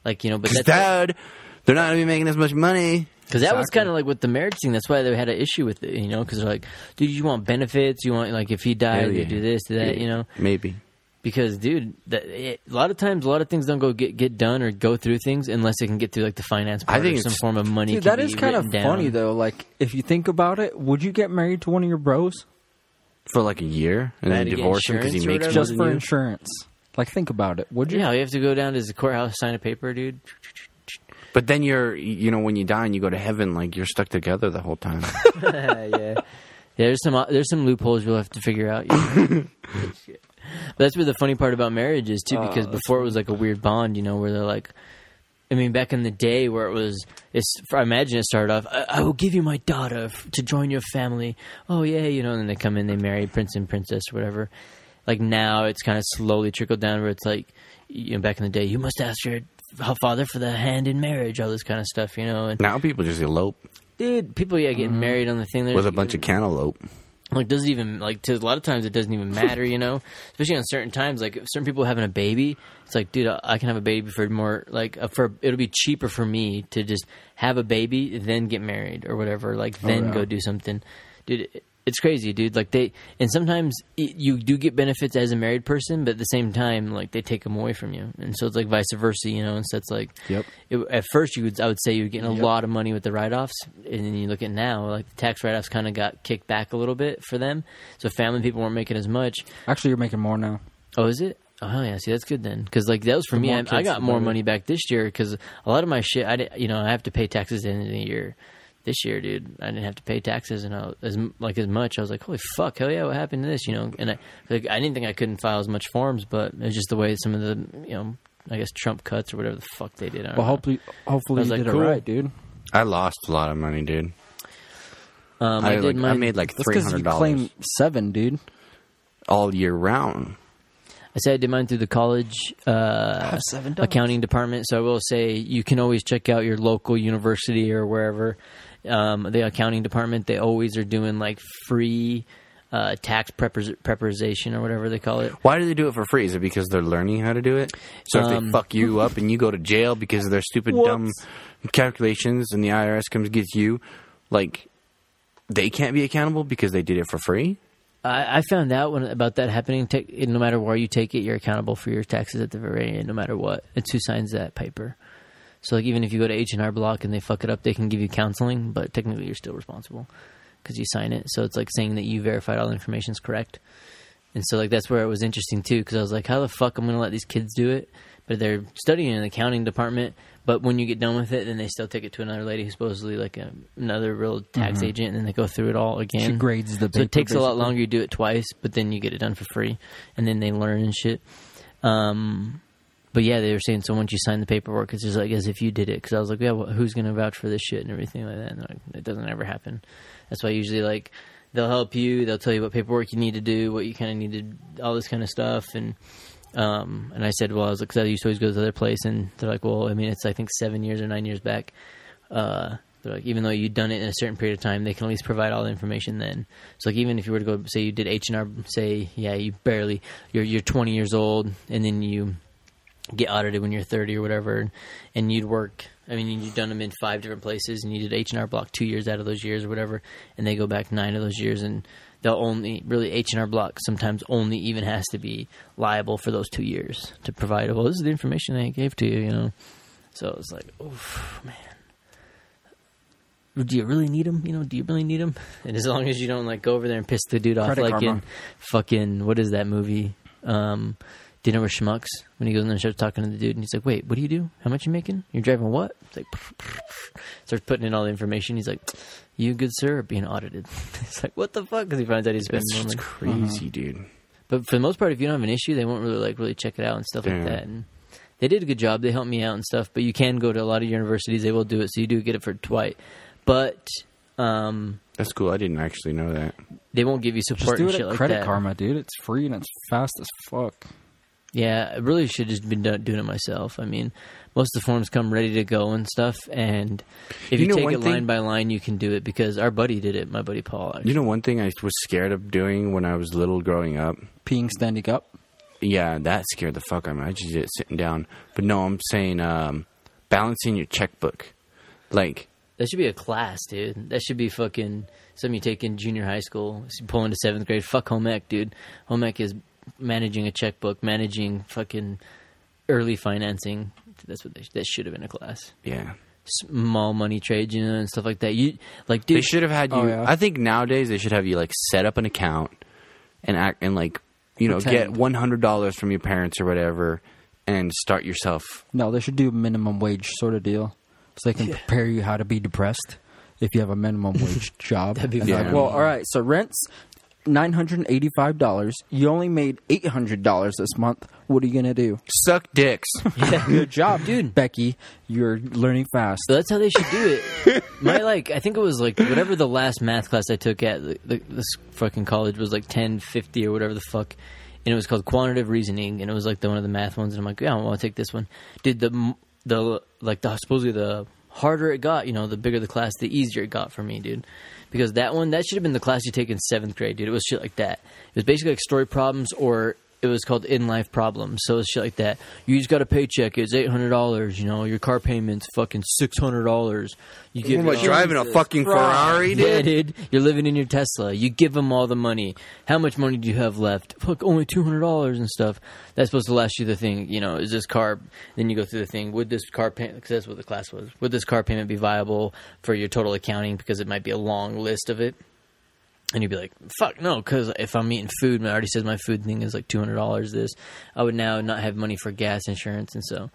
Like, you know, but that's dad, like, they're not gonna be making as much money. Because that was kind of like with the marriage thing. That's why they had an issue with it, you know? Because they're like, dude, you want benefits? You want, like, if he died, you do this, do that, yeah, you know? Maybe. Because, dude, that, it, a lot of times, a lot of things don't go get, get done or go through things unless they can get through, like, the finance part or some form of money. Dude, that is kind of funny, though. Like, if you think about it, would you get married to one of your bros? For, like, a year? And then divorce him because he makes just for insurance. Like, think about it. Would you? Yeah, you have to go down to the courthouse, sign a paper, dude. But then you're, you know, when you die and you go to heaven, like, you're stuck together the whole time. Yeah. Yeah, there's some there's some loopholes you'll have to figure out. You know? But that's what the funny part about marriage is too, because oh, before it was like a weird bond, you know, where they're like, I mean, back in the day where it was, it's, I imagine it started off, I, I will give you my daughter to join your family. Oh yeah, you know, and then they come in, they marry prince and princess, whatever. Like now, it's kind of slowly trickled down where it's like, you know, back in the day, you must ask your father for the hand in marriage, all this kind of stuff, you know. And now people just elope. Dude, people yeah getting mm-hmm. married on the thing. There's, with a bunch of cantaloupe. Like, doesn't even, like, to a lot of times it doesn't even matter, you know? Especially on certain times, like, if certain people having a baby, it's like, dude, I can have a baby for more, like, for it'll be cheaper for me to just have a baby, then get married or whatever, like, then oh, yeah. go do something. Dude, it's crazy, dude. Like, they, and sometimes it, you do get benefits as a married person, but at the same time, like, they take them away from you. And so it's like vice versa, you know? And so it's like, yep. it, at first, you would, I would say you were getting a yep. lot of money with the write-offs, and then you look at now, like, the tax write-offs kind of got kicked back a little bit for them. So family people weren't making as much. Actually, you're making more now. Oh, is it? Oh, hell yeah. See, that's good then. Because, like, that was for the me. I, I got more money back this year because a lot of my shit, I did, you know, I have to pay taxes at the end of the year. this year, dude, I didn't have to pay taxes and I, as like as much. I was like, holy fuck, hell yeah, what happened to this? You know, and I like, I didn't think I couldn't file as much forms, but it's just the way some of the, you know, I guess Trump cuts or whatever the fuck they did. I don't well, know. hopefully, hopefully you like, did cool. it right, dude. I lost a lot of money, dude. Um, I, I, did like, my, I made like three hundred dollars. That's because you claim seven, dude. All year round. I said I did mine through the college uh, accounting department, so I will say you can always check out your local university or wherever. Um, the accounting department, they always are doing like free uh, tax prepar- preparation or whatever they call it. Why do they do it for free? Is it because they're learning how to do it? So um, if they fuck you up and you go to jail because of their stupid, what? dumb calculations and the I R S comes and gets you, like they can't be accountable because they did it for free? I found out when, about that happening. Take, no matter where you take it, you're accountable for your taxes at the very end, no matter what. It's who signs that paper. So, like, even if you go to H and R Block and they fuck it up, they can give you counseling, but technically you're still responsible because you sign it. So it's like saying that you verified all the information is correct. And so, like, that's where it was interesting too, because I was like, how the fuck am I going to let these kids do it? But they're studying in the accounting department. But when you get done with it, then they still take it to another lady who's supposedly like a, another real tax mm-hmm. agent, and then they go through it all again. She grades the paper. So it takes basically. a lot longer. You do it twice, but then you get it done for free, and then they learn and shit. Um, but yeah, they were saying, so once you sign the paperwork, it's just like as if you did it. Because I was like, yeah, well, who's going to vouch for this shit and everything like that? And like, it doesn't ever happen. That's why usually like they'll help you. They'll tell you what paperwork you need to do, what you kind of need to, all this kind of stuff, and. Um, and I said, well, I was like, cause I used to always go to the other place, and they're like, well, I mean, it's, I think seven years or nine years back. Uh, they're like, even though you've done it in a certain period of time, they can at least provide all the information then. So like, even if you were to go, say you did H and R, say, yeah, you barely, you're, you're twenty years old, and then you get audited when you're thirty or whatever. And, and you'd work, I mean, you've done them in five different places, and you did H and R Block two years out of those years or whatever. And they go back nine of those years, and they'll only really H and R Block sometimes only even has to be liable for those two years to provide, well, this is the information I gave to you, you know. So it's like, oof, man. Do you really need them? You know, do you really need them? And as long as you don't like go over there and piss the dude off, Credit like Karma. In fucking, what is that movie? Um, Dinner with Schmucks, when he goes in there and starts talking to the dude, and he's like, wait, what do you do? How much you making? You're driving what? It's like, pff, pff, pff. Starts putting in all the information. He's like, you good sir are being audited. It's like, what the fuck? Because he finds out he's spending money. That's just crazy, uh-huh. dude. But for the most part, if you don't have an issue, they won't really like really check it out and stuff Damn. like that. And they did a good job. They helped me out and stuff. But you can go to a lot of universities. They will do it. So you do get it for twice. But... Um, that's cool. I didn't actually know that. They won't give you support and shit like that. Just do it at Credit Karma, dude. It's free and it's fast as fuck. Yeah, I really should have just been doing it myself. I mean, most of the forms come ready to go and stuff, and if you, you know, take it thing, line by line, you can do it, because our buddy did it, my buddy Paul. Actually. You know one thing I was scared of doing when I was little growing up? Peeing standing up? Yeah, that scared the fuck out of me. I just did it sitting down. But no, I'm saying um, balancing your checkbook. Like... That should be a class, dude. That should be fucking something you take in junior high school, pull into seventh grade. Fuck home ec, dude. Home ec is... managing a checkbook, managing fucking early financing. That's what they, that should have been a class. Yeah. Small money trade, you know, and stuff like that. You like, dude. They should have had you. Oh, yeah. I think nowadays they should have you like set up an account and act and like, you know, Pretend. get one hundred dollars from your parents or whatever and start yourself. No, they should do a minimum wage sort of deal so they can yeah. prepare you how to be depressed if you have a minimum wage job. That'd be and like, well, all right. So rent's nine hundred eighty-five dollars. You only made eight hundred dollars this month. What are you going to do? Suck dicks. Yeah. Good job, dude. Becky, you're learning fast. So that's how they should do it. My, like, I think it was like whatever the last math class I took at the, the, this fucking college was like ten fifty or whatever the fuck. And it was called quantitative reasoning. And it was like the, one of the math ones. And I'm like, yeah, I want to take this one. Dude, the, the, like, the, supposedly the harder it got, you know, the bigger the class, the easier it got for me, dude. Because that one, that should have been the class you take in seventh grade, dude. It was shit like that. It was basically like story problems, or it was called in-life problems. So it was shit like that. You just got a paycheck. It's eight hundred dollars, you know. Your car payment's fucking six hundred dollars. You give You're driving a fucking Ferrari, dude. Yeah, dude. You're living in your Tesla. You give them all the money. How much money do you have left? Fuck, only two hundred dollars and stuff. That's supposed to last you the thing, you know, is this car... Then you go through the thing. Would this car payment... Because that's what the class was. Would this car payment be viable for your total accounting? Because it might be a long list of it. And you'd be like, fuck, no, because if I'm eating food, it already says my food thing is like two hundred dollars this. I would now not have money for gas insurance. And so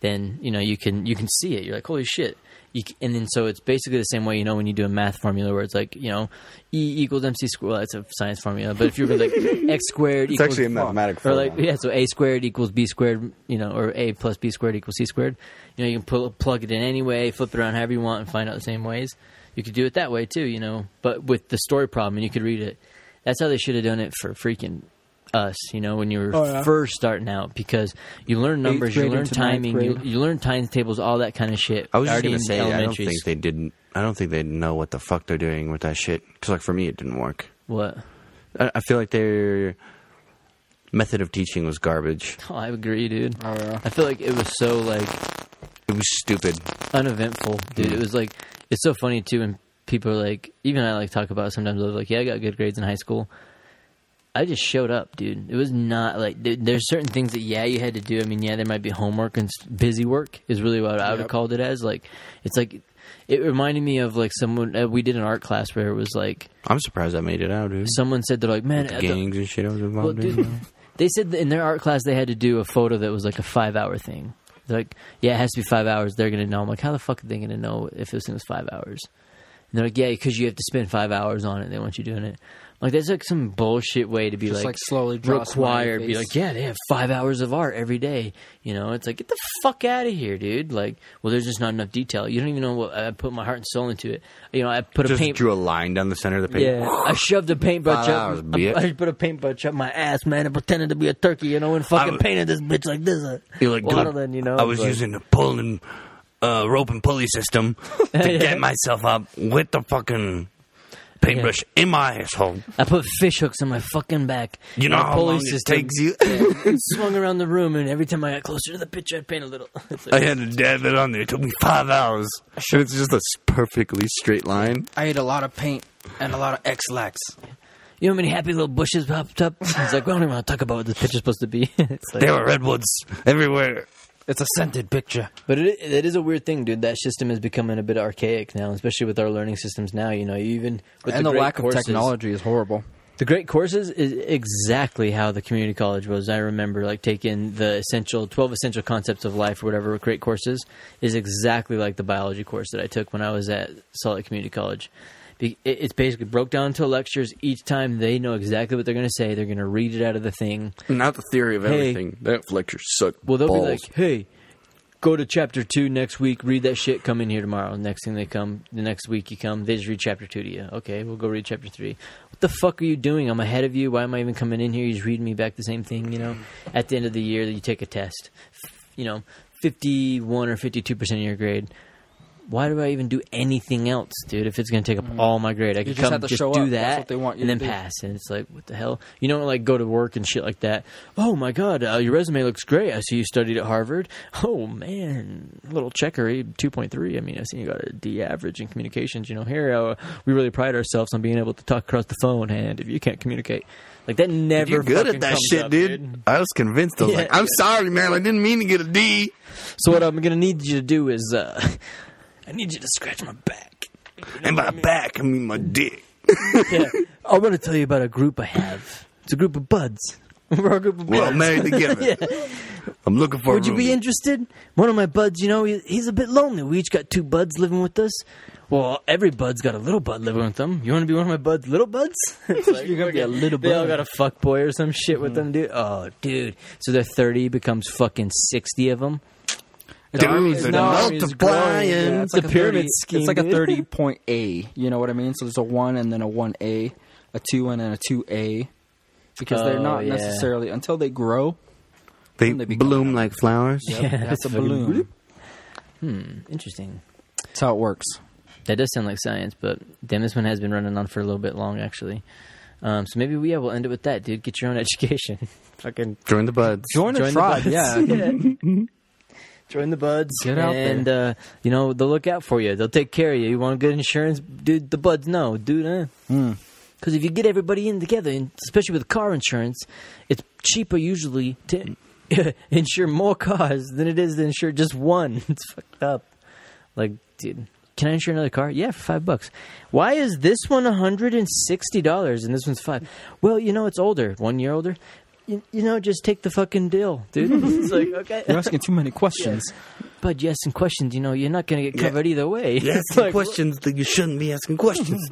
then, you know, you can you can see it. You're like, holy shit. You, and then so it's basically the same way, you know, when you do a math formula where it's like, you know, E equals M C squared. Well, that's a science formula. But if you were like X squared it's equals. It's actually a mathematical formula. Like, yeah, so A squared equals B squared, you know, or A plus B squared equals C squared. You know, you can pull, plug it in any way, flip it around however you want and find out the same ways. You could do it that way too, you know, but with the story problem and you could read it. That's how they should have done it for freaking us, you know, when you were oh, yeah. first starting out, because you learn numbers, you learn timing, you, you learn timetables, all that kind of shit. I was just going to say, I don't think they didn't, I don't think they know what the fuck they're doing with that shit. Because, like, for me, it didn't work. What? I, I feel like their method of teaching was garbage. Oh, I agree, dude. Oh, yeah. I feel like it was so, like... It was stupid. Uneventful, dude. Mm. It was, like... It's so funny, too, when people are, like... Even I, like, talk about it sometimes. I was like, yeah, I got good grades in high school. I just showed up, dude. It was not like there, there's certain things that yeah you had to do. I mean, yeah, there might be homework and busy work is really what I would have yep. called it as. Like, it's like it reminded me of like someone uh, we did an art class where it was like I'm surprised I made it out, dude. Someone said they're like, man, the gangs and shit I was involved well, in. Dude, they said that in their art class they had to do a photo that was like a five hour thing. They're like, yeah, it has to be five hours. They're gonna know. I'm like, how the fuck are they gonna know if this thing was five hours? And they're like, yeah, because you have to spend five hours on it. They want you doing it. Like, that's like some bullshit way to be just like, like slowly required. Be like, yeah, they have five hours of art every day. You know, it's like, get the fuck out of here, dude. Like, well, there's just not enough detail. You don't even know what I put my heart and soul into it. You know, I put just a paint. Just drew a line down the center of the paint. Yeah. I shoved a paintbrush up. Hours, I, I put a paintbrush up my ass, man, and pretended to be a turkey, you know, and fucking was, painted this bitch like this. You're like, dude, then, you know, I was like, using a pulling. Uh, rope and pulley system to yeah. get myself up with the fucking paintbrush yeah. in my asshole. I put fish hooks in my fucking back. You know how long system. It takes you? Yeah. Swung around the room, and every time I got closer to the pitch, I'd paint a little. Like, I had to dab it on there. It took me five hours. It's just a perfectly straight line. I ate a lot of paint and a lot of X-Lax. You know how many happy little bushes popped up? It's like, well, I don't even want to talk about what this picture's supposed to be. It's like, there were redwoods everywhere. It's a scented picture. But it, it is a weird thing, dude. That system is becoming a bit archaic now, especially with our learning systems now. You know, you even with and the, the lack courses, of technology is horrible. The Great Courses is exactly how the community college was. I remember like taking the essential twelve essential concepts of life or whatever. Great Courses is exactly like the biology course that I took when I was at Salt Lake Community College. It's basically broke down into lectures. Each time they know exactly what they're going to say. They're going to read it out of the thing. Not the theory of everything. Hey, that lecture sucked. Well, they'll balls. Be like, hey, go to chapter two next week. Read that shit. Come in here tomorrow. Next thing they come, the next week you come, they just read chapter two to you. Okay, we'll go read chapter three. What the fuck are you doing? I'm ahead of you. Why am I even coming in here? You just read me back the same thing, you know? At the end of the year, you take a test. You know, fifty-one or fifty-two percent of your grade. Why do I even do anything else, dude, if it's going to take up all my grade? I could come just do that and then pass. And it's like, what the hell? You don't, like, go to work and shit like that. Oh, my God, uh, your resume looks great. I see you studied at Harvard. Oh, man, little checkery, two point three. I mean, I see you got a D average in communications. You know, here uh, we really pride ourselves on being able to talk across the phone, and if you can't communicate. Like, that never You're good at that shit, up, dude. dude. I was convinced. I was yeah, like, I'm yeah. sorry, man. I didn't mean to get a D. So what I'm going to need you to do is... Uh, I need you to scratch my back. You know and by I mean? Back, I mean my dick. yeah. I want to tell you about a group I have. It's a group of buds. We're a group of buds. We're all married together. yeah. I'm looking for Would a Would you be interested? One of my buds, you know, he, he's a bit lonely. We each got two buds living with us. Well, every bud's got a little bud living with them. You want to be one of my bud's little buds? It's like, you're going to be a little bud. They all got a fuckboy or some shit mm-hmm. with them, dude. Oh, dude. So they're thirty, becomes fucking sixty of them. Dudes are multiplying. Yeah, it's the like pyramid thirty, scheme. It's like a thirty-point A. You know what I mean? So there's a one and then a one A, a two and then a two A. Because oh, they're not yeah. necessarily... Until they grow... They, they bloom like flowers. Yep. Yeah, that's a balloon. Hmm, interesting. That's how it works. That does sound like science, but damn, this one has been running on for a little bit long, actually. Um, so maybe yeah, we'll end it with that, dude. Get your own education. Fucking join the buds. Join, join the tribe, yeah. yeah. Join the buds. Get out and, there. And, uh, you know, they'll look out for you. They'll take care of you. You want good insurance? Dude, the buds know. Dude, huh? Mm. Because if you get everybody in together, and especially with car insurance, it's cheaper usually to insure more cars than it is to insure just one. It's fucked up. Like, dude, can I insure another car? Yeah, for five bucks. Why is this one one hundred sixty dollars and this one's five? Well, you know, it's older. One year older. you, you know, just take the fucking deal, dude. It's like, okay. You're asking too many questions. Yeah. But you're asking questions, you know, you're not going to get covered yeah. either way. You're asking like, questions what? that you shouldn't be asking questions.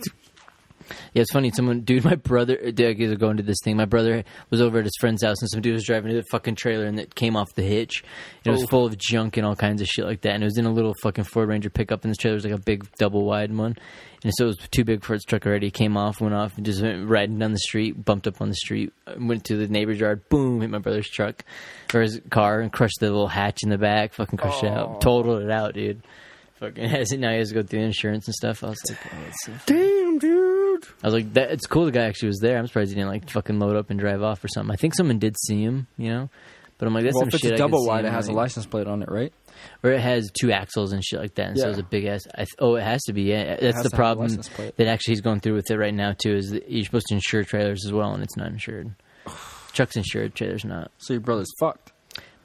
Yeah, it's funny. Someone, dude, my brother, dude, I guess I'm going to this thing. My brother was over at his friend's house, and some dude was driving to the fucking trailer, and it came off the hitch. And oh. It was full of junk and all kinds of shit like that. And it was in a little fucking Ford Ranger pickup, and this trailer was like a big double wide one. And so it was too big for its truck already. It came off, went off, and just went riding down the street, bumped up on the street, went to the neighbor's yard, boom, hit my brother's truck or his car, and crushed the little hatch in the back, fucking crushed oh. it out, totaled it out, dude. Fucking has it now. He has to go through insurance and stuff. I was like, oh, that's so damn, dude. I was like, that, it's cool. The guy actually was there. I'm surprised he didn't like fucking load up and drive off or something. I think someone did see him, you know. But I'm like, that's well, some shit. Well, if it's a double wide, it has like, a license plate on it, right? Or it has two axles and shit like that. And yeah. so it's a big ass. I th- oh, it has to be. Yeah, that's the problem that actually he's going through with it right now too. Is that you're supposed to insure trailers as well, and it's not insured. Truck's insured, trailers not. So your brother's fucked.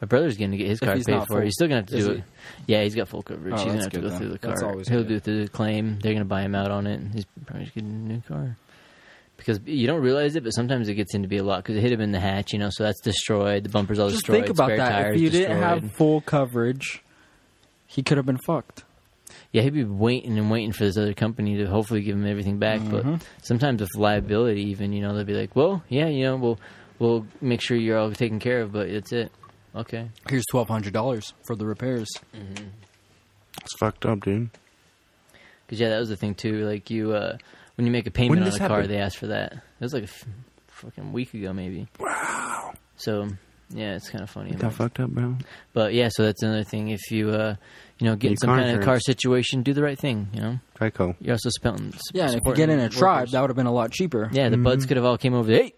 My brother's going to get his car paid for. Full, he's still going to have to do he? it. Yeah, he's got full coverage. Oh, he's going to have to go then. through the car. He'll good. do it through the claim. They're going to buy him out on it. And he's probably just getting a new car. Because you don't realize it, but sometimes it gets into be a lot. Because it hit him in the hatch, you know, so that's destroyed. The bumper's all just destroyed. Think about Spare that. Tires if you destroyed. didn't have full coverage, he could have been fucked. Yeah, he'd be waiting and waiting for this other company to hopefully give him everything back. Mm-hmm. But sometimes with liability even, you know, they'll be like, well, yeah, you know, we'll, we'll make sure you're all taken care of, but that's it. Okay. Here's twelve hundred dollars for the repairs. Mm-hmm. It's fucked up, dude. Because, yeah, that was the thing, too. Like, you, uh, when you make a payment on a happen? car, they ask for that. It was like a f- fucking week ago, maybe. Wow. So, yeah, it's kind of funny. It got fucked up, bro. But, yeah, so that's another thing. If you, uh, you know, get in some kind insurance. of car situation, do the right thing, you know? Geico. You're also spelling. Yeah, and if you get in a workers. tribe, that would have been a lot cheaper. Yeah, the mm-hmm. buds could have all came over there. Hey!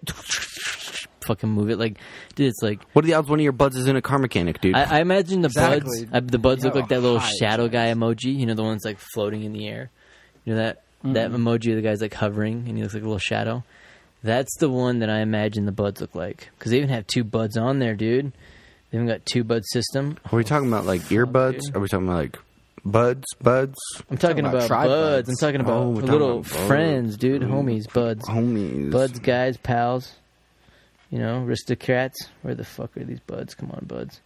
Fucking move it, like, dude. It's like, what are the odds one of your buds is in a car mechanic, dude? I, I imagine the exactly. buds, I, the buds look like that little shadow guy emoji. You know, the one's like floating in the air. You know that mm-hmm. that emoji of the guy's like hovering and he looks like a little shadow. That's the one that I imagine the buds look like, because they even have two buds on there, dude. They even got two bud system. Are we talking about like earbuds? Oh, are we talking about like buds, buds? I'm talking, talking about, about buds. buds. I'm talking about oh, little talking about friends, dude, mm-hmm. homies, buds, homies, buds, guys, pals. You know, aristocrats. Where the fuck are these buds? Come on, buds.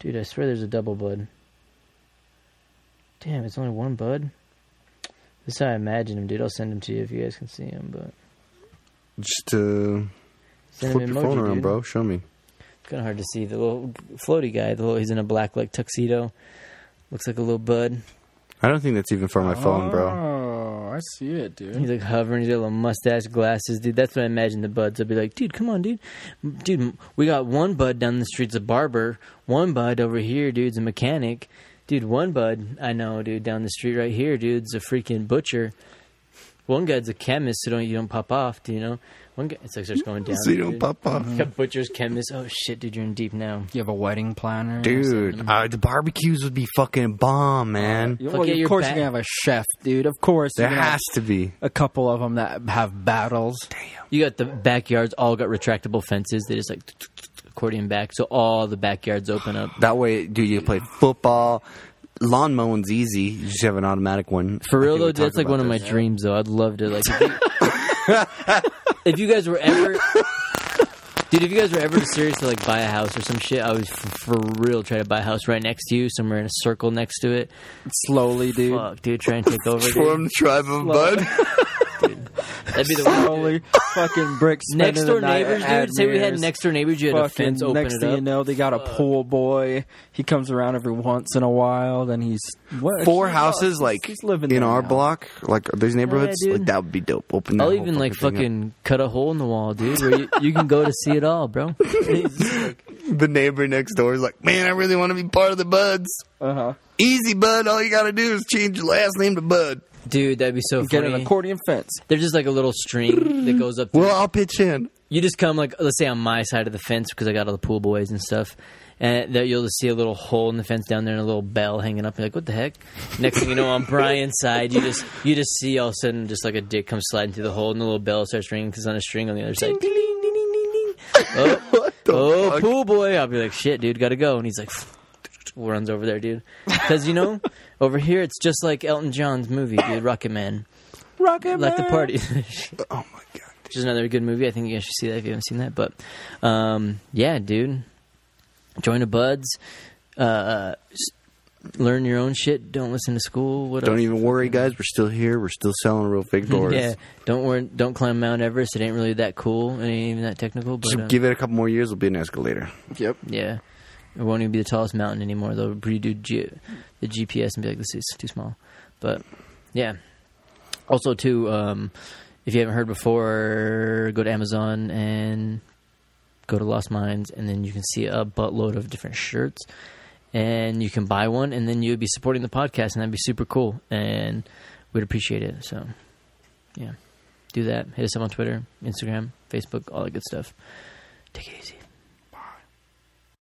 Dude, I swear there's a double bud. Damn, it's only one bud? This is how I imagine him, dude. I'll send him to you if you guys can see him, but... Just, uh... Send flip him your emoji, phone around, dude. Bro. Show me. It's kind of hard to see. The little floaty guy. The little, he's in a black, like, tuxedo. Looks like a little bud. I don't think that's even for my oh. phone, bro. I see it, dude. He's like hovering. He's got a little mustache, glasses, dude. That's what I imagine the buds. I'd be like, dude, come on, dude. Dude, we got one bud down the street's a barber. One bud over here, dude's a mechanic. Dude, one bud, I know, dude, down the street right here, dude's a freaking butcher. One guy's a chemist, so don't you don't pop off, do you know? One guy, it's like starts going down. So you don't dude. pop off. You got butchers, chemists. Oh, shit, dude, you're in deep now. You have a wedding planner? Dude, uh, the barbecues would be fucking bomb, man. Uh, well, of course ba- you're going to have a chef, dude. Of course. There has to be. A couple of them that have battles. Damn. You got the backyards all got retractable fences. They just like... accordion back, so all the backyards open up. That way, dude, you play football... Lawn mowing's easy. You just have an automatic one. For real though, that's like one this. of my yeah. dreams though. I'd love to like if you, if you guys were ever dude, if you guys were ever serious to like buy a house or some shit, I would f- for real try to buy a house right next to you, somewhere in a circle next to it. Slowly, dude. Fuck, dude, try and take over. Form tribe of bud. Dude, that'd be the only fucking bricks. Next door neighbors, dude. Say we had next door neighbors. You had fucking a fence open. Next it thing up. You know, they got a uh, pool boy. He comes around every once in a while, and he's what, four he houses does. like he's living in our now. block, like these neighborhoods. Yeah, like that would be dope. Open. That I'll even like fucking up. cut a hole in the wall, dude. Where you, you can go to see it all, bro. Like, the neighbor next door is like, man, I really want to be part of the buds. Uh huh. Easy, bud. All you gotta do is change your last name to Bud. Dude, that'd be so funny. Get an accordion fence. They're just like a little string that goes up. Well, the, I'll pitch in. You just come like, let's say on my side of the fence because I got all the pool boys and stuff. And that you'll just see a little hole in the fence down there and a little bell hanging up. You're like, what the heck? Next thing you know, on Brian's side, you just you just see all of a sudden just like a dick comes sliding through the hole and the little bell starts ringing because it's on a string on the other side. Ding, ding, ding, ding, ding, ding. Oh, what the oh fuck? Pool boy. I'll be like, shit, dude, gotta go. And he's like... runs over there, dude. Because, you know, over here, it's just like Elton John's movie, dude, Rocket Man. Rocket Man. Like the party. Oh, my God. which is another good movie. I think you guys should see that if you haven't seen that. But um, yeah, dude, join the buds. Uh, learn your own shit. Don't listen to school. What don't else? Even worry, guys. We're still here. We're still selling real fake doors. Yeah. Don't worry. Don't climb Mount Everest. It ain't really that cool. It ain't even that technical. But, Just um, give it a couple more years. It'll be an escalator. Yep. Yeah. It won't even be the tallest mountain anymore. They'll redo G- the G P S and be like, this is too small. But yeah. Also, too, um, if you haven't heard before, go to Amazon and go to Lost Minds, and then you can see a buttload of different shirts. And you can buy one, and then you'd be supporting the podcast, and that'd be super cool. And we'd appreciate it. So, yeah. Do that. Hit us up on Twitter, Instagram, Facebook, all that good stuff. Take it easy.